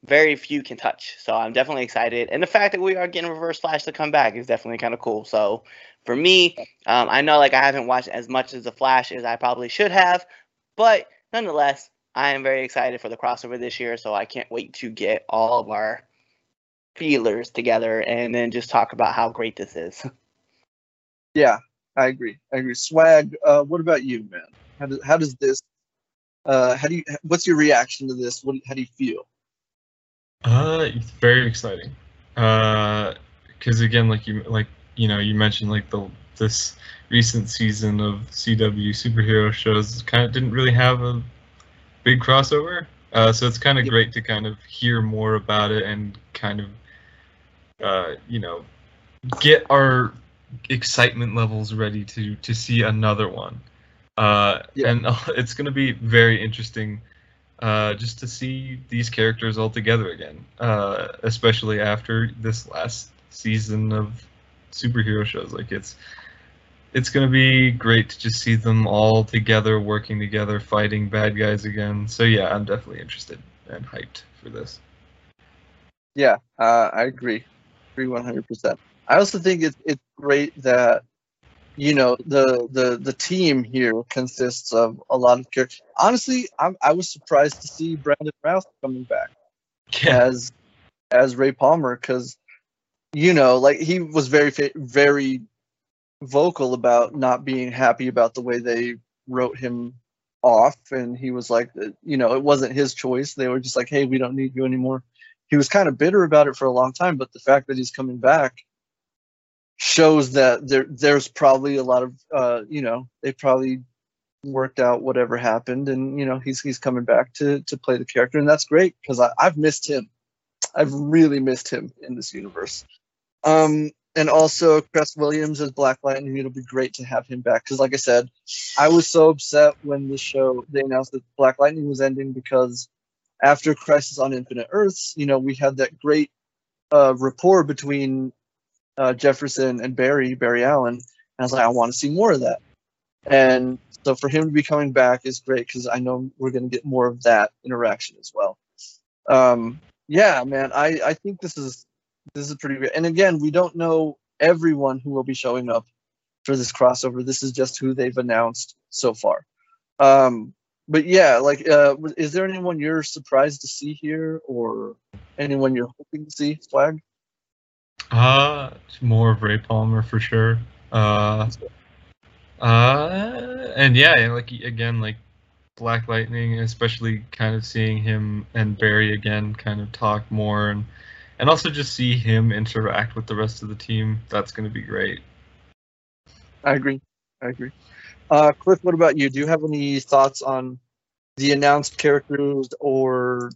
very few can touch. So I'm definitely excited, and the fact that we are getting Reverse Flash to come back is definitely kind of cool. So for me, I know like I haven't watched as much as the Flash as I probably should have, but nonetheless, I am very excited for the crossover this year, so I can't wait to get all of our feelers together and then just talk about how great this is. Yeah, I agree. I agree. Swag, what about you, man? How does this? What's your reaction to this? How do you feel? It's very exciting. Because again, you mentioned like this recent season of CW superhero shows kind of didn't really have a big crossover, so it's kind of great to kind of hear more about it and kind of get our excitement levels ready to see another one. And it's going to be very interesting just to see these characters all together again, especially after this last season of superhero shows. Like, it's going to be great to just see them all together, working together, fighting bad guys again. So yeah, I'm definitely interested and hyped for this. Yeah, I agree. 100%. I also think it's great that, you know, the team here consists of a lot of characters. Honestly, I was surprised to see Brandon Routh coming back as Ray Palmer, because, you know, like, he was very vocal about not being happy about the way they wrote him off, and he was like, you know, it wasn't his choice. They were just like, hey, we don't need you anymore. He was kind of bitter about it for a long time, but the fact that he's coming back shows that there's probably a lot of they probably worked out whatever happened, and, you know, he's coming back to play the character, and that's great, because I've missed him. I've really missed him in this universe. And also, Cress Williams as Black Lightning, it'll be great to have him back. Because, like I said, I was so upset when they announced that Black Lightning was ending, because after Crisis on Infinite Earths, you know, we had that great rapport between Jefferson and Barry Allen. And I was like, I want to see more of that. And so for him to be coming back is great, because I know we're going to get more of that interaction as well. Yeah, man, I think this is pretty great. And again, we don't know everyone who will be showing up for this crossover. This is just who they've announced so far. But yeah, like, is there anyone you're surprised to see here, or anyone you're hoping to see, Swag? More of Ray Palmer for sure. And yeah, like, again, like Black Lightning, especially kind of seeing him and Barry again kind of talk more, and also just see him interact with the rest of the team. That's going to be great. I agree. Cliff, what about you? Do you have any thoughts on the announced characters, or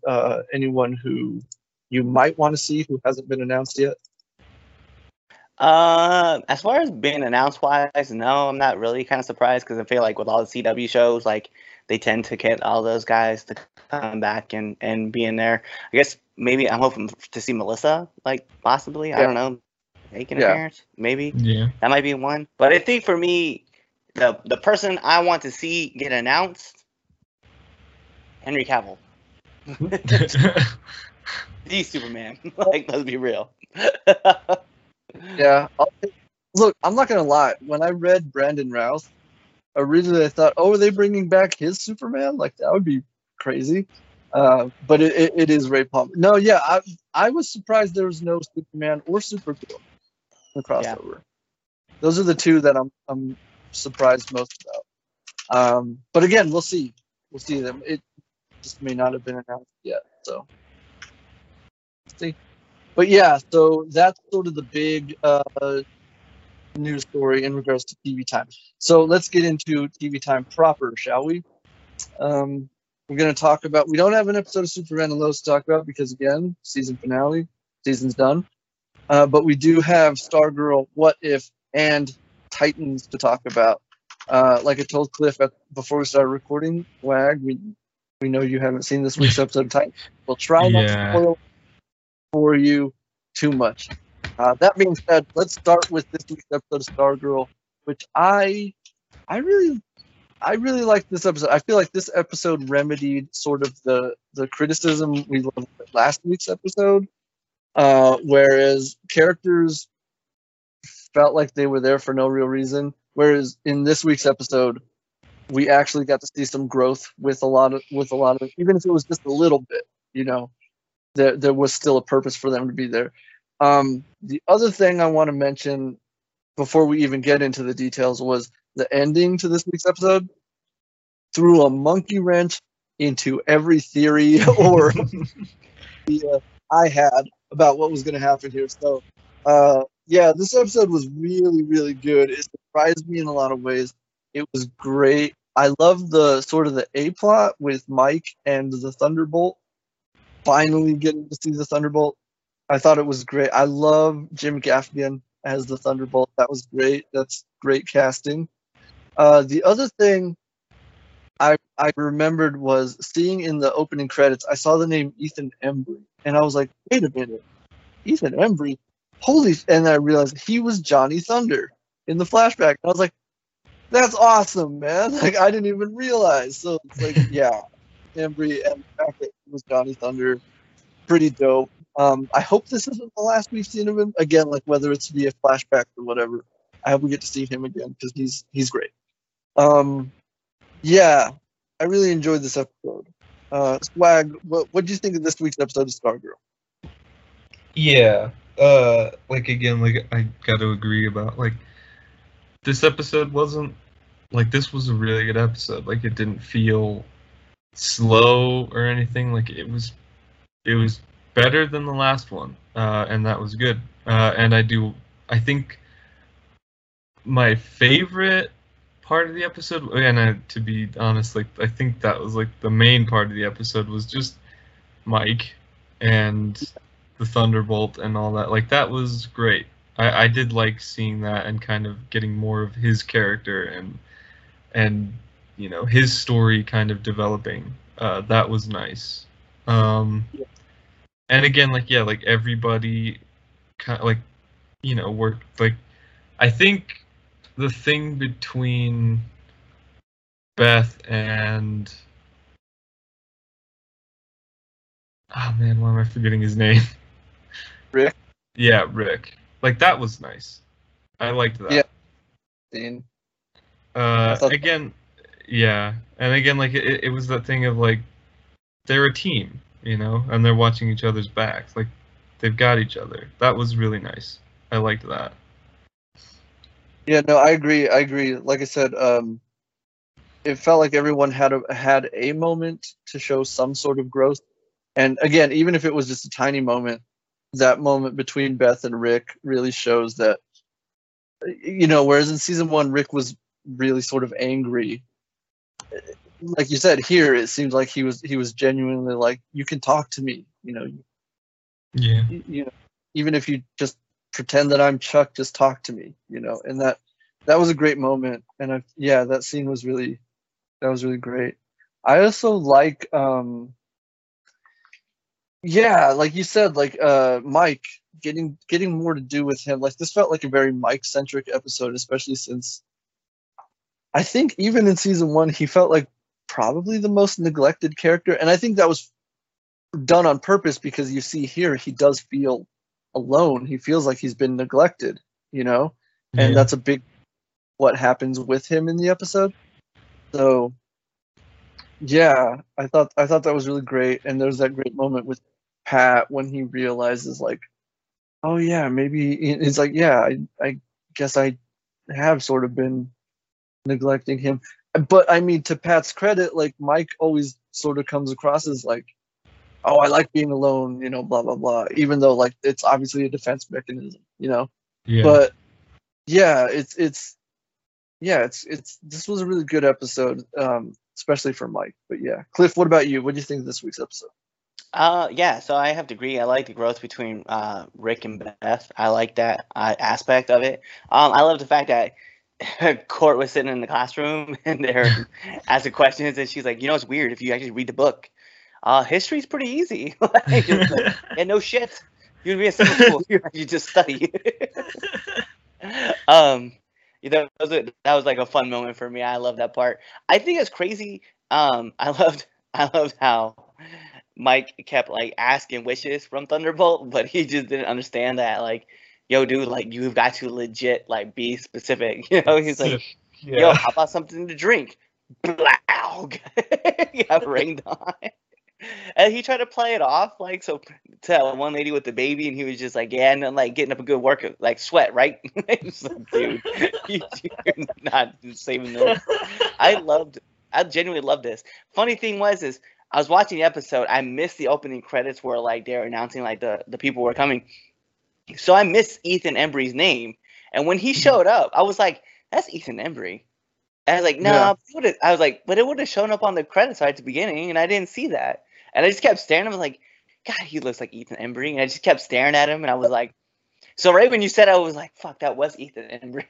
anyone who you might want to see who hasn't been announced yet? As far as being announced-wise, no, I'm not really kind of surprised, because I feel like with all the CW shows, like, they tend to get all those guys to come back and be in there. I guess maybe I'm hoping to see Melissa, like, possibly. Yeah. I don't know. Make an appearance, maybe. Yeah. That might be one. But I think for me, the person I want to see get announced, Henry Cavill. The Superman. Like, let's be real. Yeah. Look, I'm not going to lie. When I read Brandon Routh, originally I thought, oh, are they bringing back his Superman? Like, that would be crazy. But it is Ray Palmer. No, yeah, I was surprised there was no Superman or Supergirl in the crossover. Yeah. Those are the two that I'm surprised most about. But again, we'll see. We'll see them. It just may not have been announced yet. So, we'll see. But yeah, so that's sort of the big news story in regards to TV time. So let's get into TV time proper, shall we? We're going to talk about, we don't have an episode of Superman and Lois to talk about because, again, season finale, season's done. But we do have Stargirl, What If, and Titans to talk about. Like I told Cliff before we started recording, WAG, we know you haven't seen this week's episode of Titans. We'll try not to spoil for you too much. That being said, let's start with this week's episode of Stargirl, which I really liked this episode. I feel like this episode remedied sort of the criticism we loved last week's episode, whereas characters felt like they were there for no real reason. Whereas in this week's episode, we actually got to see some growth with a lot of, even if it was just a little bit, you know, there was still a purpose for them to be there. The other thing I want to mention before we even get into the details was the ending to this week's episode threw a monkey wrench into every theory or idea I had about what was going to happen here. So, yeah, this episode was really, really good. It surprised me in a lot of ways. It was great. I love the sort of the A-plot with Mike and the Thunderbolt. Finally getting to see the Thunderbolt. I thought it was great. I love Jim Gaffigan as the Thunderbolt. That was great. That's great casting. The other thing I remembered was seeing in the opening credits, I saw the name Ethan Embry, and I was like, wait a minute, Ethan Embry? Holy, and I realized he was Johnny Thunder in the flashback. And I was like, that's awesome, man. Like, I didn't even realize. So it's like, yeah, Embry and the fact that he was Johnny Thunder, pretty dope. I hope this isn't the last we've seen of him. Again, like whether it's via flashback or whatever, I hope we get to see him again because he's great. Yeah, I really enjoyed this episode. Swag, what do you think of this week's episode of Stargirl? Yeah, like I got to agree about like this episode wasn't like this was a really good episode. Like it didn't feel slow or anything. Like it was better than the last one, and that was good. And I think my favorite part of the episode, and to be honest, like I think that was like the main part of the episode was just Mike and the Thunderbolt and all that. Like that was great. I did like seeing that and kind of getting more of his character and you know his story kind of developing. That was nice. Yeah. And again, like, yeah, like, everybody, kind of, like, you know, worked, like, I think the thing between Beth and, oh, man, why am I forgetting his name? Rick? Yeah, Rick. Like, that was nice. I liked that. Yeah. Scene. Again, yeah. And again, like, it was that thing of, like, they're a team. You know, and they're watching each other's backs. Like, they've got each other. That was really nice. I liked that. Yeah, no, I agree. Like I said, it felt like everyone had a moment to show some sort of growth. And again, even if it was just a tiny moment, that moment between Beth and Rick really shows that, you know, whereas in season one, Rick was really sort of angry. Like you said, here it seems like he was genuinely like, you can talk to me, you know. Yeah. You know, even if you just pretend that I'm Chuck, just talk to me, you know. And that was a great moment. And that scene was really great. I also like, like you said, like Mike getting more to do with him. Like this felt like a very Mike-centric episode, especially since I think even in season one he felt like probably the most neglected character, and I think that was done on purpose because you see here he does feel alone. He feels like he's been neglected, you know, and that's a big what happens with him in the episode. So, yeah, I thought that was really great, and there's that great moment with Pat when he realizes like, oh yeah, maybe it's like yeah, I guess I have sort of been neglecting him. But I mean, to Pat's credit, like, Mike always sort of comes across as like, oh, I like being alone, you know, blah, blah, blah, even though, like, it's obviously a defense mechanism, you know? Yeah. But yeah, this was a really good episode, especially for Mike. But yeah, Cliff, what about you? What do you think of this week's episode? Yeah, so I have to agree. I like the growth between Rick and Beth. I like that aspect of it. I love the fact that Court was sitting in the classroom and they're asking questions, and she's like, you know, it's weird if you actually read the book. History's pretty easy. Like, yeah, no shit. You'd be in school if you just study. You know, that was like a fun moment for me. I love that part. I think it's crazy. I loved how Mike kept like asking wishes from Thunderbolt, but he just didn't understand that, like, yo, dude, like, you've got to legit, like, be specific. You know, he's like, yeah. Yo, how about something to drink? Blow. He got ringed on. And he tried to play it off, like, so to one lady with the baby, and he was just like, yeah, and then, like, getting up a good workout, like, sweat, right? Like, dude, you're not saving this. I genuinely loved this. Funny thing was I was watching the episode, I missed the opening credits where, like, they're announcing, like, the people were coming. So I missed Ethan Embry's name, and when he showed up, I was like, that's Ethan Embry. And I was like, but it would have shown up on the credits right at the beginning, and I didn't see that. And I just kept staring at him, like, God, he looks like Ethan Embry. And I just kept staring at him, and I was like, so right when you said it, I was like, fuck, that was Ethan Embry.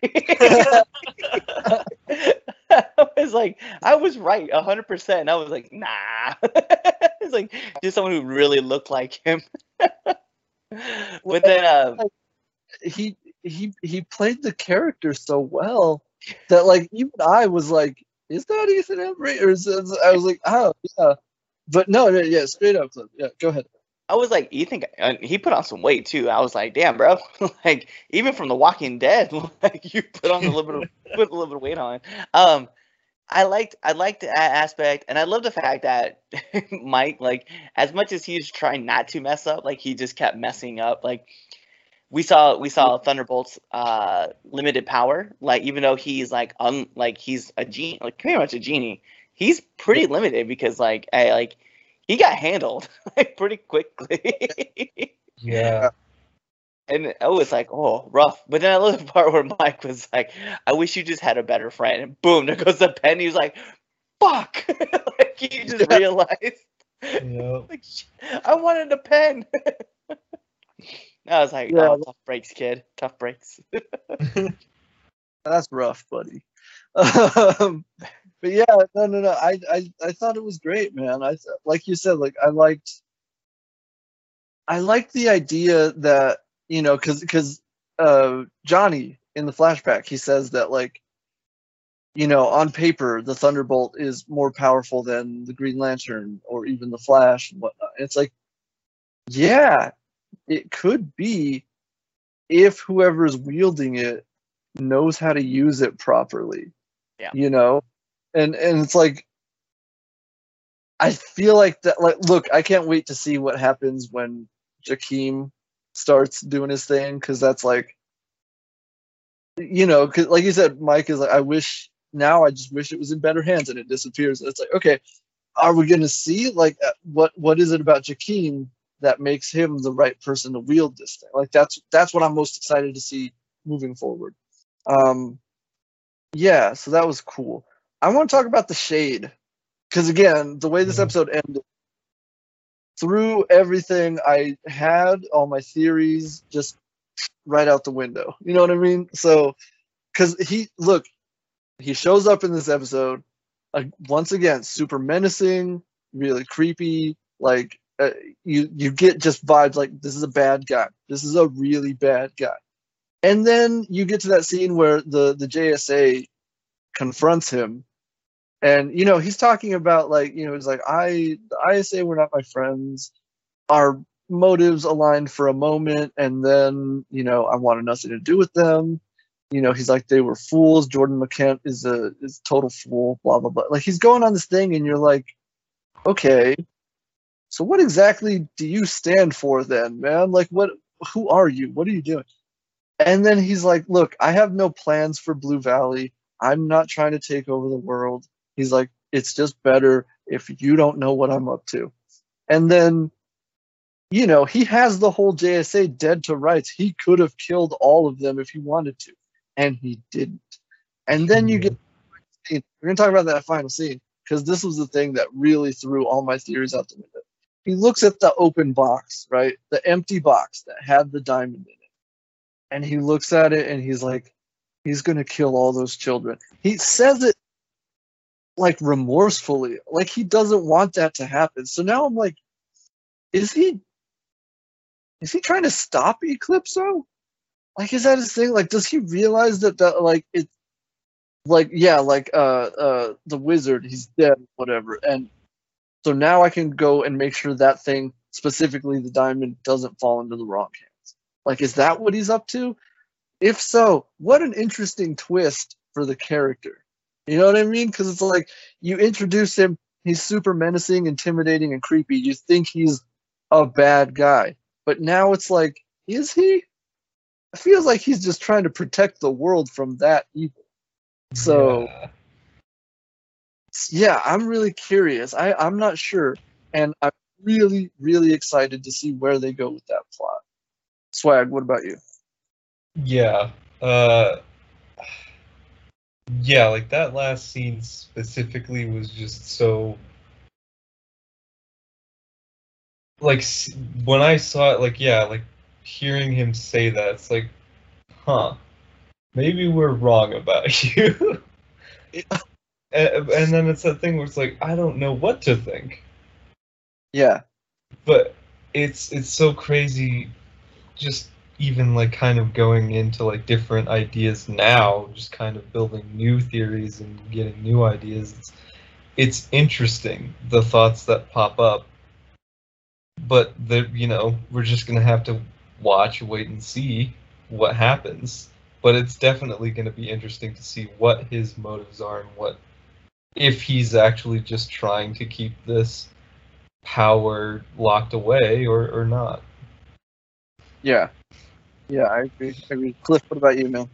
I was like, I was right, 100%. And I was like, nah. It's like, just someone who really looked like him. But then he played the character so well that, like, even I was like, is that Ethan Embry? Or I was like, oh yeah, but no, yeah, straight up, yeah, go ahead. I was like, Ethan, he put on some weight too. I was like, damn, bro, like, even from The Walking Dead, like, you put on a little bit of weight on. I liked that aspect, and I love the fact that Mike, like, as much as he's trying not to mess up, like, he just kept messing up. Like, we saw Thunderbolt's limited power. Like, even though he's like he's a genie, like, pretty much a genie, he's pretty limited because he got handled like pretty quickly. Yeah. And I was like, oh, rough. But then I love the part where Mike was like, I wish you just had a better friend. And boom, there goes the pen. He was like, fuck. Like, he just realized. Yeah. Like, I wanted a pen. And I was like, yeah. Oh, tough breaks, kid. Tough breaks. That's rough, buddy. But yeah, no. I thought it was great, man. Like you said, like, I liked the idea that, you know, because Johnny in the flashback, he says that, like, you know, on paper, the Thunderbolt is more powerful than the Green Lantern or even the Flash and whatnot. It's like, yeah, it could be if whoever's wielding it knows how to use it properly. Yeah. You know? And it's like, I feel like that, like, look, I can't wait to see what happens when Jakeem starts doing his thing, because that's like, you know, because like you said, Mike is like, I just wish it was in better hands, and it disappears. It's like, okay, are we gonna see, like, what is it about Jakeem that makes him the right person to wield this thing? Like, that's what I'm most excited to see moving forward. Yeah, so that was cool. I want to talk about the Shade, because again, the way this episode ended, threw everything I had, all my theories, just right out the window. You know what I mean? So, because he shows up in this episode, once again, super menacing, really creepy. Like, you get just vibes like, this is a bad guy. This is a really bad guy. And then you get to that scene where the JSA confronts him. And, you know, he's talking about, like, you know, it's like, the ISA were not my friends. Our motives aligned for a moment, and then, you know, I wanted nothing to do with them. You know, he's like, they were fools. Jordan McCant is a total fool, blah, blah, blah. Like, he's going on this thing, and you're like, okay, so what exactly do you stand for then, man? Like, who are you? What are you doing? And then he's like, look, I have no plans for Blue Valley. I'm not trying to take over the world. He's like, it's just better if you don't know what I'm up to. And then, you know, he has the whole JSA dead to rights. He could have killed all of them if he wanted to, and he didn't. And then you get, we're going to talk about that final scene, because this was the thing that really threw all my theories out the window. He looks at the open box, right? The empty box that had the diamond in it. And he looks at it and he's like, he's going to kill all those children. He says it like remorsefully, like he doesn't want that to happen. So now I'm like, is he trying to stop Eclipso? Like, is that his thing? Like, does he realize that like, it's like, yeah, like the wizard, he's dead, whatever. And so now I can go and make sure that thing, specifically the diamond, doesn't fall into the wrong hands. Like, is that what he's up to? If so, what an interesting twist for the character. You know what I mean? Because it's like, you introduce him, he's super menacing, intimidating, and creepy. You think he's a bad guy. But now it's like, is he? It feels like he's just trying to protect the world from that evil. So, yeah, I'm really curious. I'm not sure. And I'm really, really excited to see where they go with that plot. Swag, what about you? Yeah. Yeah, like that last scene specifically was just so... Like, when I saw it, like, yeah, like, hearing him say that, it's like, huh. Maybe we're wrong about you. Yeah. And then it's that thing where it's like, I don't know what to think. Yeah. But it's so crazy just even like kind of going into like different ideas now, just kind of building new theories and getting new ideas. It's interesting, the thoughts that pop up. But, you know, we're just going to have to watch, wait and see what happens. But it's definitely going to be interesting to see what his motives are and what, if he's actually just trying to keep this power locked away or not. Yeah. Yeah, I agree. Cliff, what about you, man?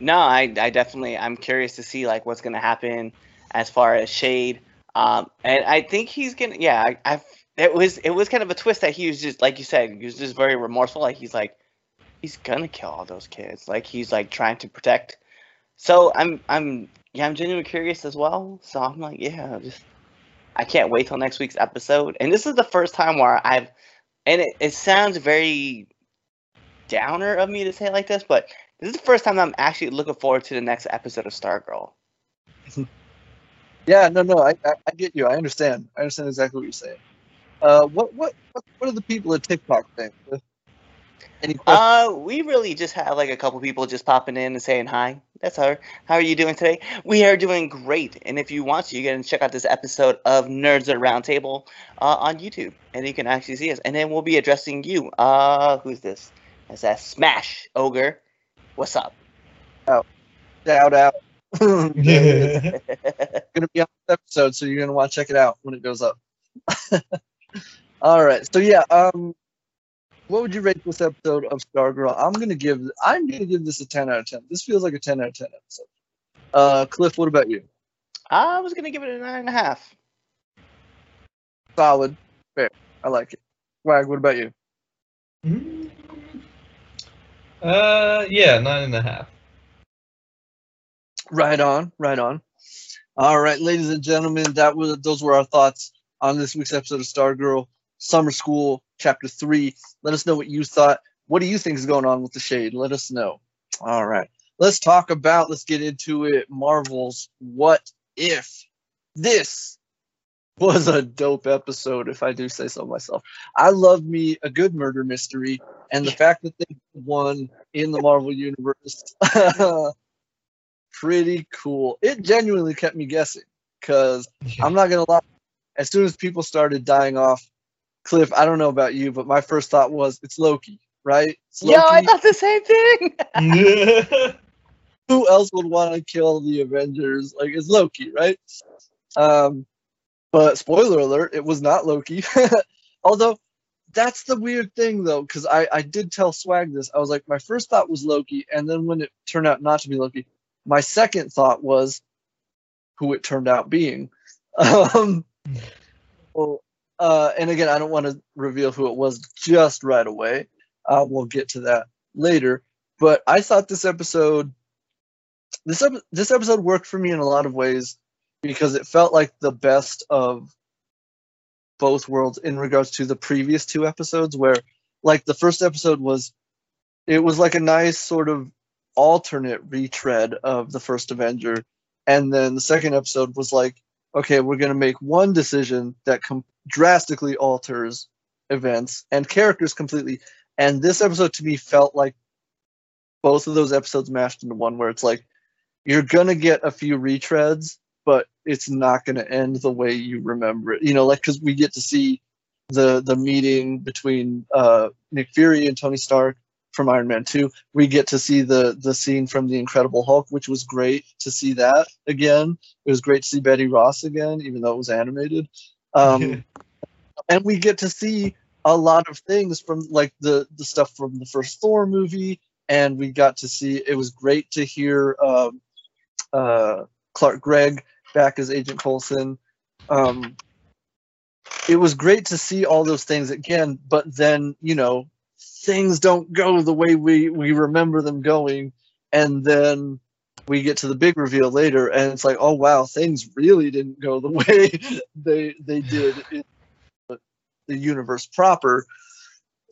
No, I definitely, I'm curious to see like what's going to happen as far as Shade. And I think he's going to, yeah, it was kind of a twist that he was just, like you said, he was just very remorseful. Like he's like, he's gonna kill all those kids. Like he's like trying to protect. So I'm genuinely curious as well. So I'm like, yeah, just I can't wait till next week's episode. And this is the first time where I've, and it sounds very downer of me to say it like this, but this is the first time I'm actually looking forward to the next episode of Stargirl. Yeah, no, I get you. I understand. I understand exactly what you're saying. What are the people at TikTok saying? We really just have like a couple people just popping in and saying hi. That's her. How are you doing today? We are doing great. And if you want to, you can check out this episode of Nerds at Roundtable on YouTube, and you can actually see us. And then we'll be addressing you. Who's this? That's that Smash Ogre. What's up? Oh, shout out! It's gonna be on this episode, so you're gonna want to check it out when it goes up. All right. So yeah. What would you rate this episode of Stargirl? I'm gonna give this a 10 out of 10. This feels like a 10 out of 10 episode. Cliff, what about you? I was gonna give it a 9.5. Solid, fair. I like it. Wag, what about you? Yeah, 9.5. Right on. All right, ladies and gentlemen, those were our thoughts on this week's episode of Stargirl Summer School Chapter 3. Let us know what you thought. What do you think is going on with the Shade? Let us know. All right. Let's get into it. Marvel's What If. This was a dope episode, if I do say so myself. I love me a good murder mystery, and the fact that they won in the Marvel Universe, pretty cool. It genuinely kept me guessing, because I'm not going to lie. As soon as people started dying off, Cliff, I don't know about you, but my first thought was, it's Loki, right? It's Loki. Yo, I thought the same thing! Who else would want to kill the Avengers? Like, it's Loki, right? But spoiler alert, it was not Loki. Although, that's the weird thing, though, because I did tell Swag this. I was like, my first thought was Loki, and then when it turned out not to be Loki, My second thought was who it turned out being. And again, I don't want to reveal who it was just right away. We'll get to that later. But I thought this episode worked for me in a lot of ways because it felt like the best of both worlds in regards to the previous two episodes, where like the first episode was like a nice sort of alternate retread of the first Avenger. And then the second episode was like, okay, we're going to make one decision that drastically alters events and characters completely. And this episode to me felt like both of those episodes mashed into one, where it's like, you're going to get a few retreads, but it's not going to end the way you remember it. You know, like, because we get to see the meeting between Nick Fury and Tony Stark from Iron Man 2. We get to see the scene from The Incredible Hulk, which was great to see that again. It was great to see Betty Ross again, even though it was animated. And we get to see a lot of things from, like, the stuff from the first Thor movie. And we got to see, it was great to hear Clark Gregg back as Agent Coulson. It was great to see all those things again, but then, you know, things don't go the way we remember them going. And then we get to the big reveal later, and it's like, oh, wow, things really didn't go the way they did in the universe proper.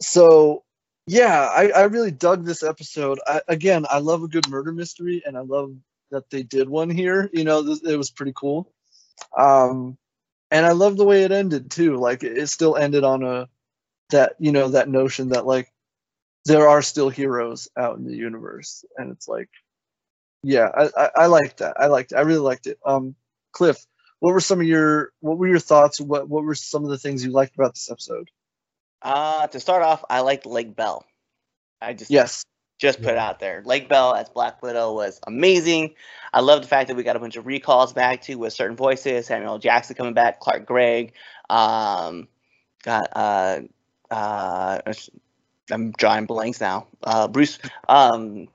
So... yeah, I really dug this episode. I love a good murder mystery, and I love that they did one here. You know, it was pretty cool. And I love the way it ended, too. Like, it still ended on that notion that, like, there are still heroes out in the universe. And it's like, yeah, I liked that. I really liked it. Cliff, what were your thoughts? What were some of the things you liked about this episode? To start off, I liked Lake Bell. Put it out there. Lake Bell as Black Widow was amazing. I love the fact that we got a bunch of recalls back to with certain voices. Samuel L. Jackson coming back, Clark Gregg. I'm drawing blanks now. Bruce. Mark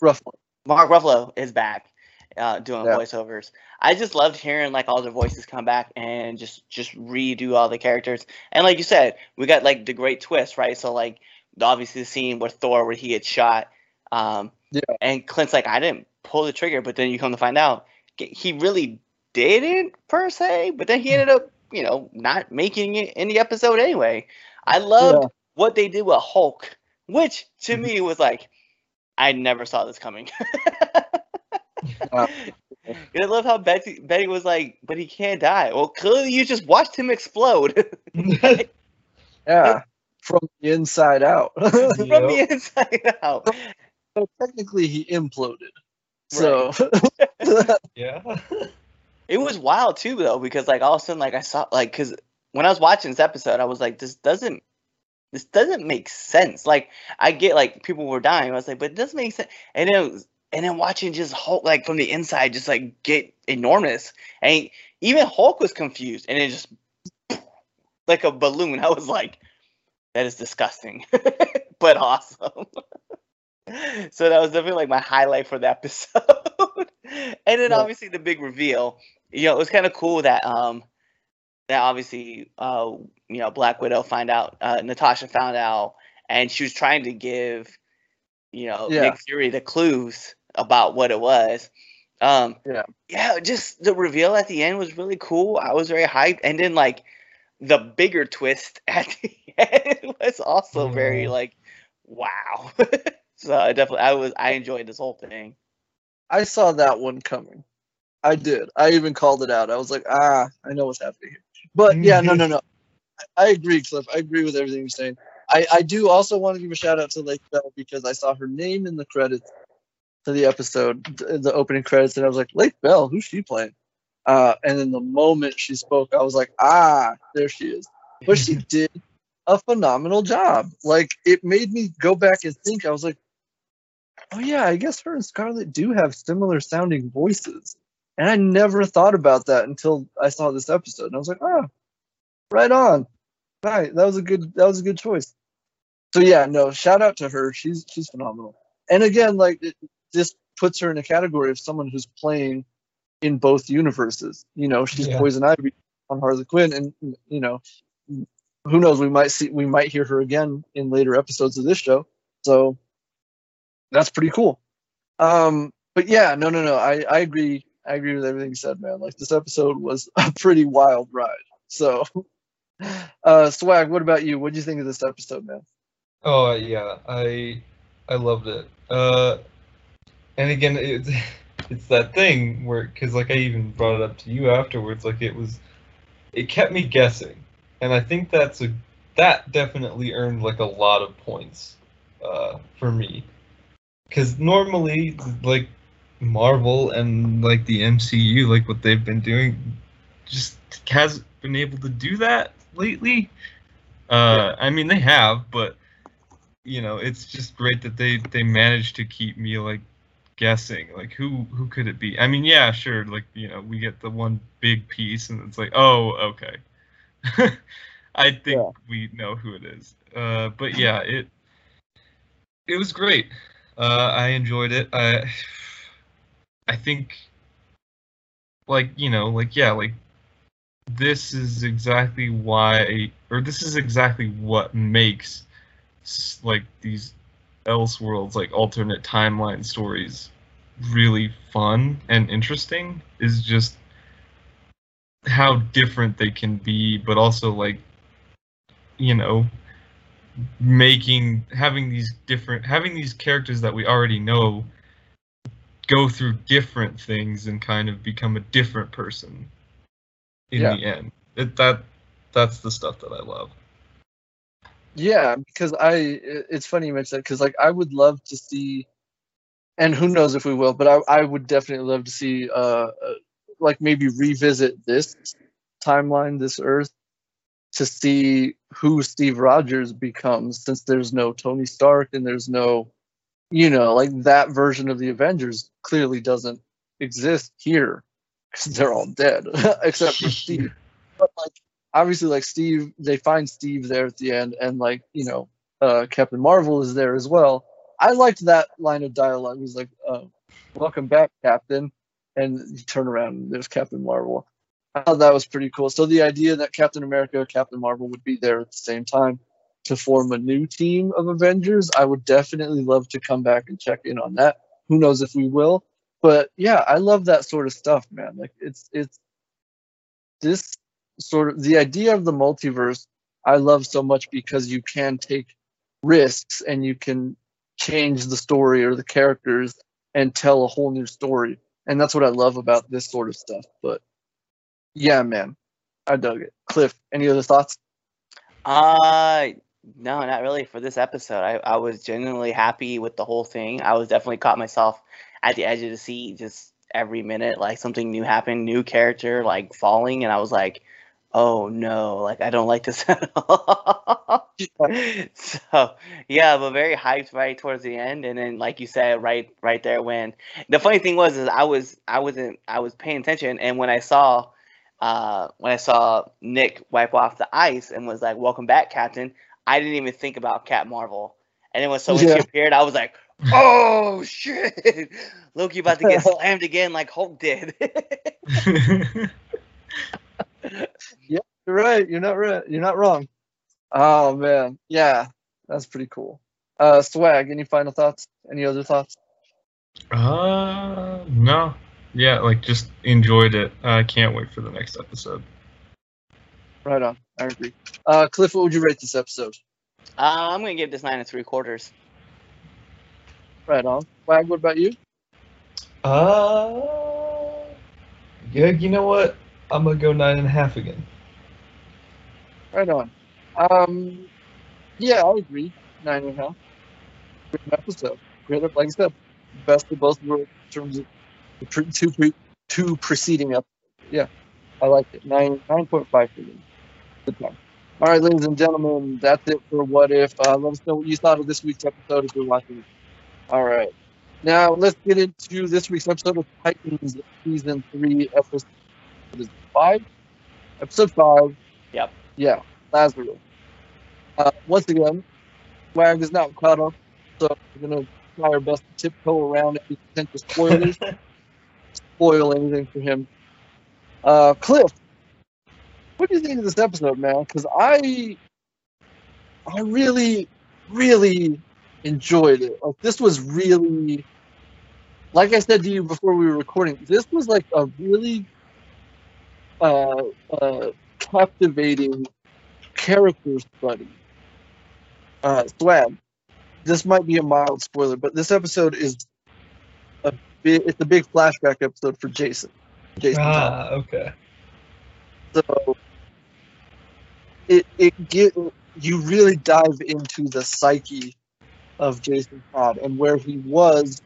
Ruffalo. Mark Ruffalo is back, doing voiceovers. I just loved hearing, like, all the voices come back and just redo all the characters. And like you said, we got, like, the great twist, right? So, like, obviously the scene with Thor where he gets shot, and Clint's like, I didn't pull the trigger, but then you come to find out he really didn't, per se, but then he ended up, you know, not making it in the episode anyway. I loved what they did with Hulk, which to me was like, I never saw this coming. Wow. And I love how Betty was like, but he can't die. Well, clearly you just watched him explode. Like, from the inside out. From the inside out. So technically he imploded. Right. So it was wild too, though, because, like, all of a sudden, like, I saw, like, because when I was watching this episode, I was like, this doesn't make sense. Like, I get, like, people were dying. I was like, but it doesn't make sense. And it was, and then watching just Hulk, like, from the inside, just, like, get enormous. And even Hulk was confused. And it just, like a balloon. I was like, that is disgusting. But awesome. So that was definitely, like, my highlight for the episode. And then, obviously, the big reveal. You know, it was kind of cool that, Black Widow Natasha found out. And she was trying to give, you know, Nick Fury the clues about what it was. Just the reveal at the end was really cool. I was very hyped. And then, like, the bigger twist at the end was also very, like, wow. So I enjoyed this whole thing. I saw that one coming. I did. I even called it out. I was like, I know what's happening here. But no. I agree, Cliff. I agree with everything you're saying. I do also want to give a shout out to Lake Bell, because I saw her name in the credits to the episode, the opening credits, and I was like, Lake Bell, who's she playing? And then the moment she spoke, I was like, there she is. But she did a phenomenal job. Like, it made me go back and think. I was like, oh yeah, I guess her and Scarlett do have similar sounding voices. And I never thought about that until I saw this episode. And I was like, right on. Right. That was a good choice. So shout out to her. She's phenomenal. And again, like, this puts her in a category of someone who's playing in both universes. You know, she's Poison Ivy on Harley Quinn, and you know, who knows? We might hear her again in later episodes of this show. So that's pretty cool. But yeah, no. I agree. I agree with everything you said, man. Like, this episode was a pretty wild ride. So, Swag, what about you? What do you think of this episode, man? Oh yeah, I loved it. And again, it's that thing where, because like I even brought it up to you afterwards, like it kept me guessing, and I think that definitely earned like a lot of points for me, because normally like Marvel and like the MCU, like what they've been doing, just hasn't been able to do that lately. I mean, they have, but you know, it's just great that they managed to keep me like guessing, like who could it be? I mean, yeah, sure, like, you know, we get the one big piece and it's like, oh, okay. I think we know who it is. But yeah, it was great. I enjoyed it. I think, like, you know, like, yeah, like, this is exactly why, or this is exactly what makes, like, these Elseworlds, like, alternate timeline stories really fun and interesting, is just how different they can be, but also, like, you know, having these characters that we already know go through different things and kind of become a different person in the end. That's the stuff that I love. Yeah, because it's funny you mentioned that, because like I would love to see, and who knows if we will, but I would definitely love to see like maybe revisit this timeline, this Earth, to see who Steve Rogers becomes, since there's no Tony Stark and there's no, you know, like that version of the Avengers clearly doesn't exist here because they're all dead except for Steve. But like, obviously, like Steve, they find Steve there at the end, and like, you know, Captain Marvel is there as well. I liked that line of dialogue. It was like, "Welcome back, Captain," and you turn around and there's Captain Marvel. I thought that was pretty cool. So the idea that Captain America or Captain Marvel would be there at the same time to form a new team of Avengers, I would definitely love to come back and check in on that. Who knows if we will? But yeah, I love that sort of stuff, man. Like it's this sort of the idea of the multiverse I love so much, because you can take risks and you can change the story or the characters and tell a whole new story, and that's what I love about this sort of stuff. But yeah, man, I dug it. Cliff, any other thoughts? No, not really for this episode. I was genuinely happy with the whole thing. I was definitely caught myself at the edge of the seat, just every minute, like something new happened, new character like falling, and I was like, oh no, like I don't like this at all. So yeah, but very hyped right towards the end, and then like you said, right there when the funny thing was is I was paying attention, and when I saw Nick wipe off the ice and was like, "Welcome back, Captain," I didn't even think about Cap Marvel, and then when she appeared, I was like, "Oh shit, Loki about to get slammed again like Hulk did." Yeah, you're right. You're not right. You're not wrong. Oh man, yeah, that's pretty cool. Swag, any final thoughts? Any other thoughts? No. Yeah, like just enjoyed it. I can't wait for the next episode. Right on. I agree. Cliff, what would you rate this episode? I'm gonna give this 9 3/4. Right on. Swag, what about you? Yeah, you know what? I'm gonna go 9.5 again. Right on. Yeah, I agree. 9.5. Great episode. Great, like I said, best of both worlds in terms of the two preceding episodes. Yeah, I liked it. 9.5 for you. Good time. All right, ladies and gentlemen, that's it for What If. Let us know what you thought of this week's episode if you're watching it. All right. Now, let's get into this week's episode of Titans Season 3, Episode 5? Episode 5. Yep. Yeah, Lazarus. Once again, Wag is not caught up, so we're going to try our best to tiptoe around any potential spoilers. Spoil anything for him. Cliff, what do you think of this episode, man? Because I really, really enjoyed it. Like, this was really, like I said to you before we were recording, this was like a really captivating character study. Swab, this might be a mild spoiler, but this episode is a big, it's a big flashback episode for Jason. Okay. So you really dive into the psyche of Jason Todd and where he was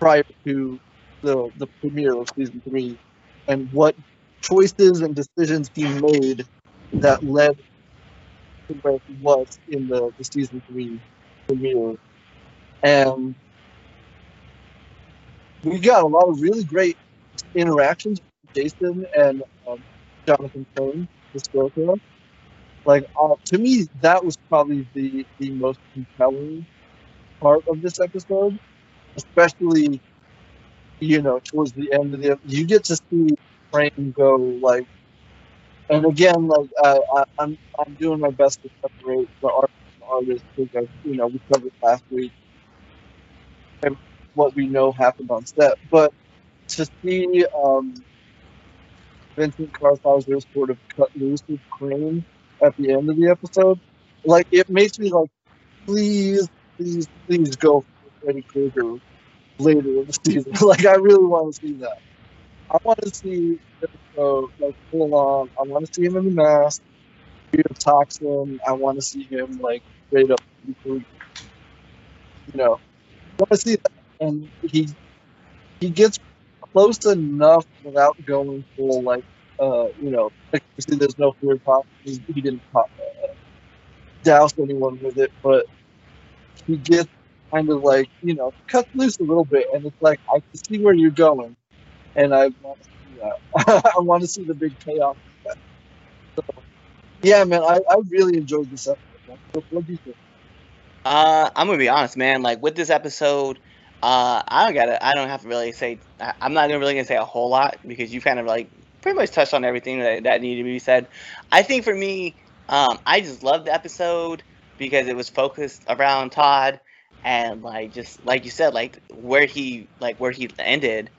prior to the premiere of season 3, and what choices and decisions he made that led to where he was in the season 3 premiere. And we got a lot of really great interactions with Jason and Jonathan Cohen, the storyteller. Like, to me, that was probably the most compelling part of this episode, especially, you know, towards the end of the, you get to see Crane go, like, and again, like, I'm doing my best to separate the art from artists, because, you know, we covered last week and what we know happened on set, but to see Vincent Karthauser sort of cut loose with Crane at the end of the episode, like, it makes me like, please go for Freddy Krueger later in the season. Like, I really want to see that. I want to see like, full on. I want to see him in the mask, toxin. I want to see him like straight up, you know. I want to see that, and he gets close enough without going full, like, you know, like, you see there's no fear pop. He didn't pop douse anyone with it, but he gets kind of like, you know, cut loose a little bit, and it's like, I can see where you're going, and I want to see that. I want to see the big payoff. So, yeah, man, I really enjoyed this episode. What do you think? I'm gonna be honest, man. Like, with this episode, I don't have to really say. I'm not really gonna say a whole lot, because you kind of like pretty much touched on everything that needed to be said. I think for me, I just loved the episode because it was focused around Todd, and like, just like you said, like where he ended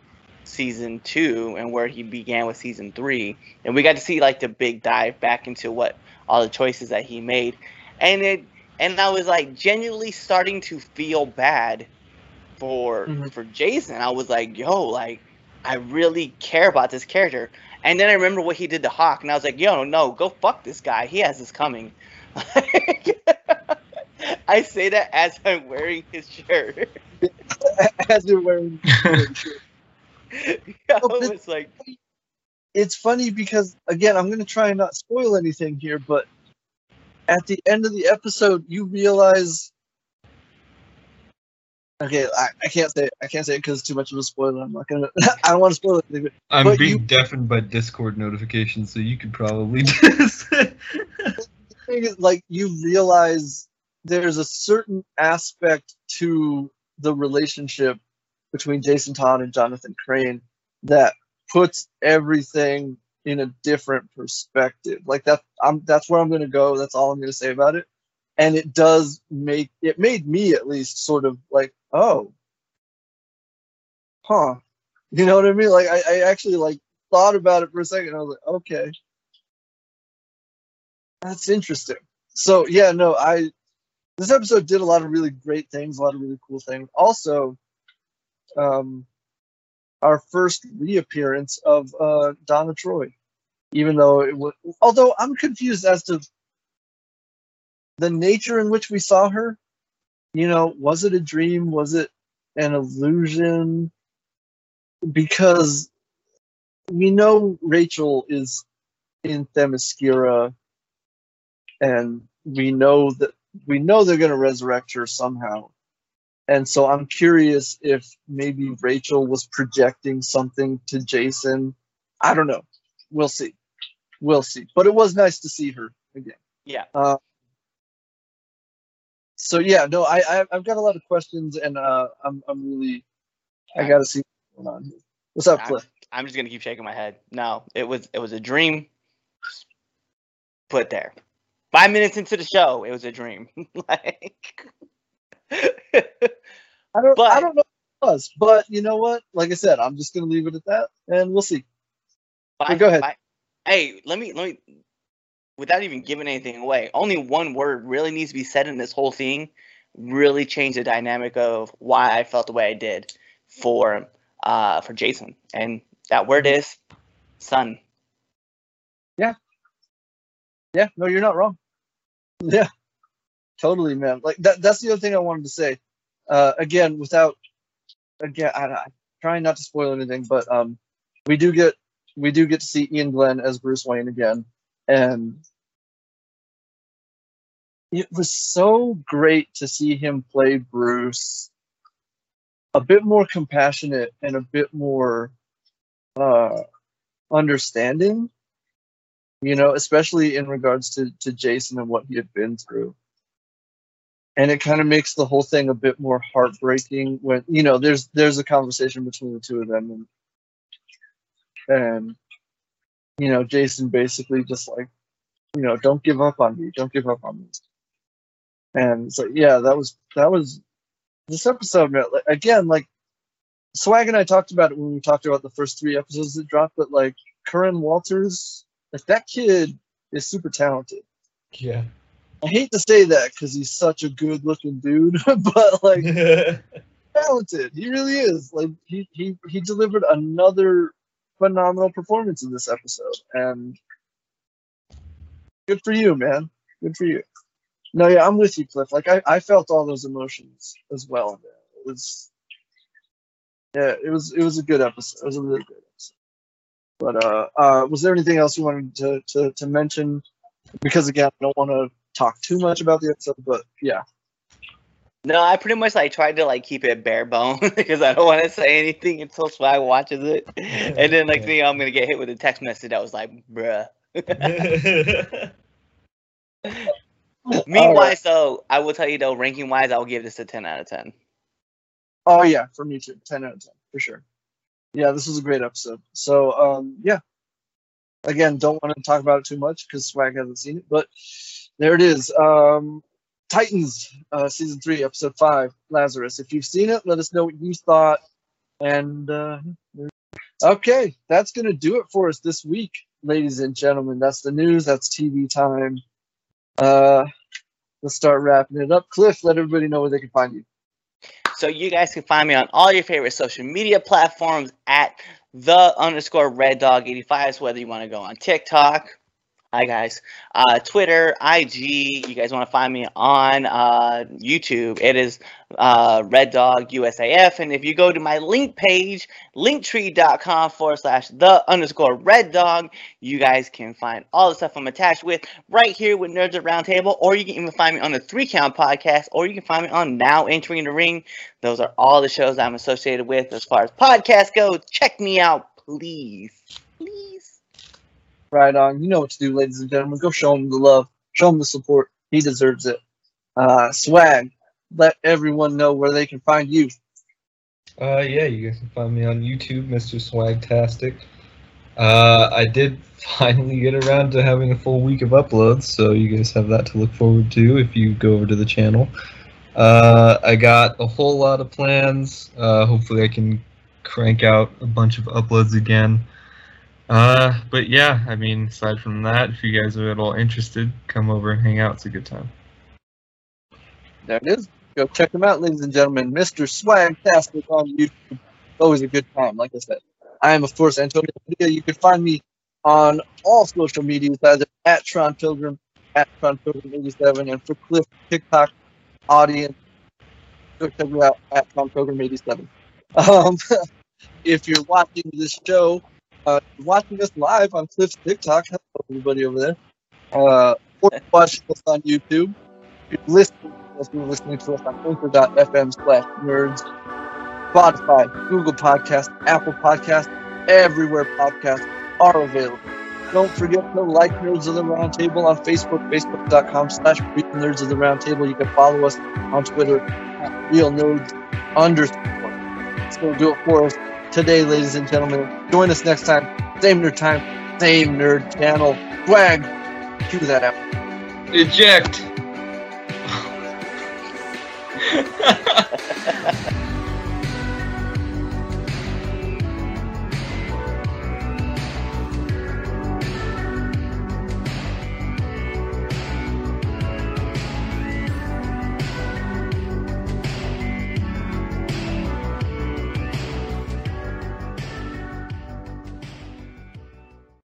season 2 and where he began with season 3, and we got to see like the big dive back into what all the choices that he made, and I was like genuinely starting to feel bad for Jason. I was like, yo, like, I really care about this character. And then I remember what he did to Hawk, and I was like, yo, no, go fuck this guy. He has this coming. I say that as I'm wearing his shirt. As you're wearing his shirt. Yeah, it's like, it's funny because, again, I'm going to try and not spoil anything here, but at the end of the episode, you realize, okay, I can't say it because it's too much of a spoiler. I'm not gonna. I don't want to spoil it. I'm being deafened by Discord notifications, so you could probably just. The thing is, like, you realize there's a certain aspect to the relationship between Jason Todd and Jonathan Crane that puts everything in a different perspective. Like, that's where I'm gonna go. That's all I'm gonna say about it. And it does make, it made me at least sort of like, oh, huh. You know what I mean? Like, I actually like thought about it for a second. I was like, okay, that's interesting. So yeah, no, this episode did a lot of really great things, a lot of really cool things. Also, our first reappearance of Donna Troy, even though although I'm confused as to the nature in which we saw her. You know, was it a dream? Was it an illusion? Because we know Rachel is in Themyscira, and we know they're going to resurrect her somehow. And so I'm curious if maybe Rachel was projecting something to Jason. I don't know. We'll see. But it was nice to see her again. Yeah. So yeah, no, I've got a lot of questions, and I'm really, I gotta see what's going on here. What's up, Cliff? I'm just gonna keep shaking my head. No, it was a dream. Put there. 5 minutes into the show, it was a dream. Like, I don't know what it was, but you know what? Like I said, I'm just gonna leave it at that, and we'll see. Go ahead. Hey, let me. Without even giving anything away, only one word really needs to be said in this whole thing. Really changed the dynamic of why I felt the way I did for Jason, and that word is son. Yeah. Yeah. No, you're not wrong. Yeah. Totally, man. Like that's the other thing I wanted to say. I'm trying not to spoil anything, but we do get to see Ian Glenn as Bruce Wayne again. And it was so great to see him play Bruce a bit more compassionate and a bit more understanding, you know, especially in regards to Jason and what he had been through. And it kind of makes the whole thing a bit more heartbreaking when, you know, there's a conversation between the two of them and you know, Jason basically just like, you know, don't give up on me. Don't give up on me. And so, yeah, that was this episode. Again, like Swag and I talked about it when we talked about the first three episodes that dropped, but like Curran Walters, like that kid is super talented. Yeah. I hate to say that because he's such a good looking dude, but like talented. He really is. Like he delivered another phenomenal performance in this episode, and good for you, man. Good for you. No, yeah, I'm with you, Cliff. Like I felt all those emotions as well. Man. It was a good episode. It was a really good episode. But was there anything else you wanted to mention? Because again, I don't want to talk too much about the episode, but yeah. No, I pretty much like tried to like keep it bare bone because I don't want to say anything until Swag watches it, and then like you know, I'm gonna get hit with a text message that was like, "Bruh." Meanwhile, right. So I will tell you though, ranking wise, I will give this a 10 out of 10. Oh yeah, for me too, 10 out of 10 for sure. Yeah, this was a great episode. So yeah, again, don't want to talk about it too much because Swag hasn't seen it, but there it is. Titans, Season 3, Episode 5, Lazarus. If you've seen it, let us know what you thought. And, okay, that's going to do it for us this week, ladies and gentlemen. That's the news. That's TV time. Let's start wrapping it up. Cliff, let everybody know where they can find you. So you guys can find me on all your favorite social media platforms at the_RedDog85, whether you want to go on TikTok. Hi guys, Twitter, IG. You guys want to find me on YouTube? It is Red Dog USAF. And if you go to my link page, linktree.com/the_Red Dog, you guys can find all the stuff I'm attached with right here with Nerds at Roundtable. Or you can even find me on the 3 Count podcast, or you can find me on Now Entering the Ring. Those are all the shows I'm associated with as far as podcasts go. Check me out, please. Right on. You know what to do, ladies and gentlemen. Go show him the love. Show him the support. He deserves it. Swag, let everyone know where they can find you. Yeah, you guys can find me on YouTube, Mr. Swagtastic. I did finally get around to having a full week of uploads, so you guys have that to look forward to if you go over to the channel. I got a whole lot of plans. Hopefully I can crank out a bunch of uploads again. But yeah, I mean, aside from that, if you guys are at all interested, come over and hang out. It's a good time. There it is. Go check them out, ladies and gentlemen. Mr. Swagtastic on YouTube. Always a good time, like I said. I am, of course, Antonio Padilla. You can find me on all social media, either at Tron Pilgrim, at Tron Pilgrim 87, and for Cliff TikTok audience, go check me out at Tron Pilgrim 87. If you're watching this show, watching us live on Cliff's TikTok, hello everybody over there. Or watching us on YouTube. If you're listening to us, on anchor.fm/nerds, Spotify, Google Podcasts, Apple Podcasts, everywhere podcasts are available. Don't forget to like Nerds of the Roundtable on Facebook, facebook.com/Nerds of the Roundtable. You can follow us on Twitter @RealNerds_. So do it for us today, ladies and gentlemen. Join us next time, same nerd channel. Swag. Chew that out. Eject.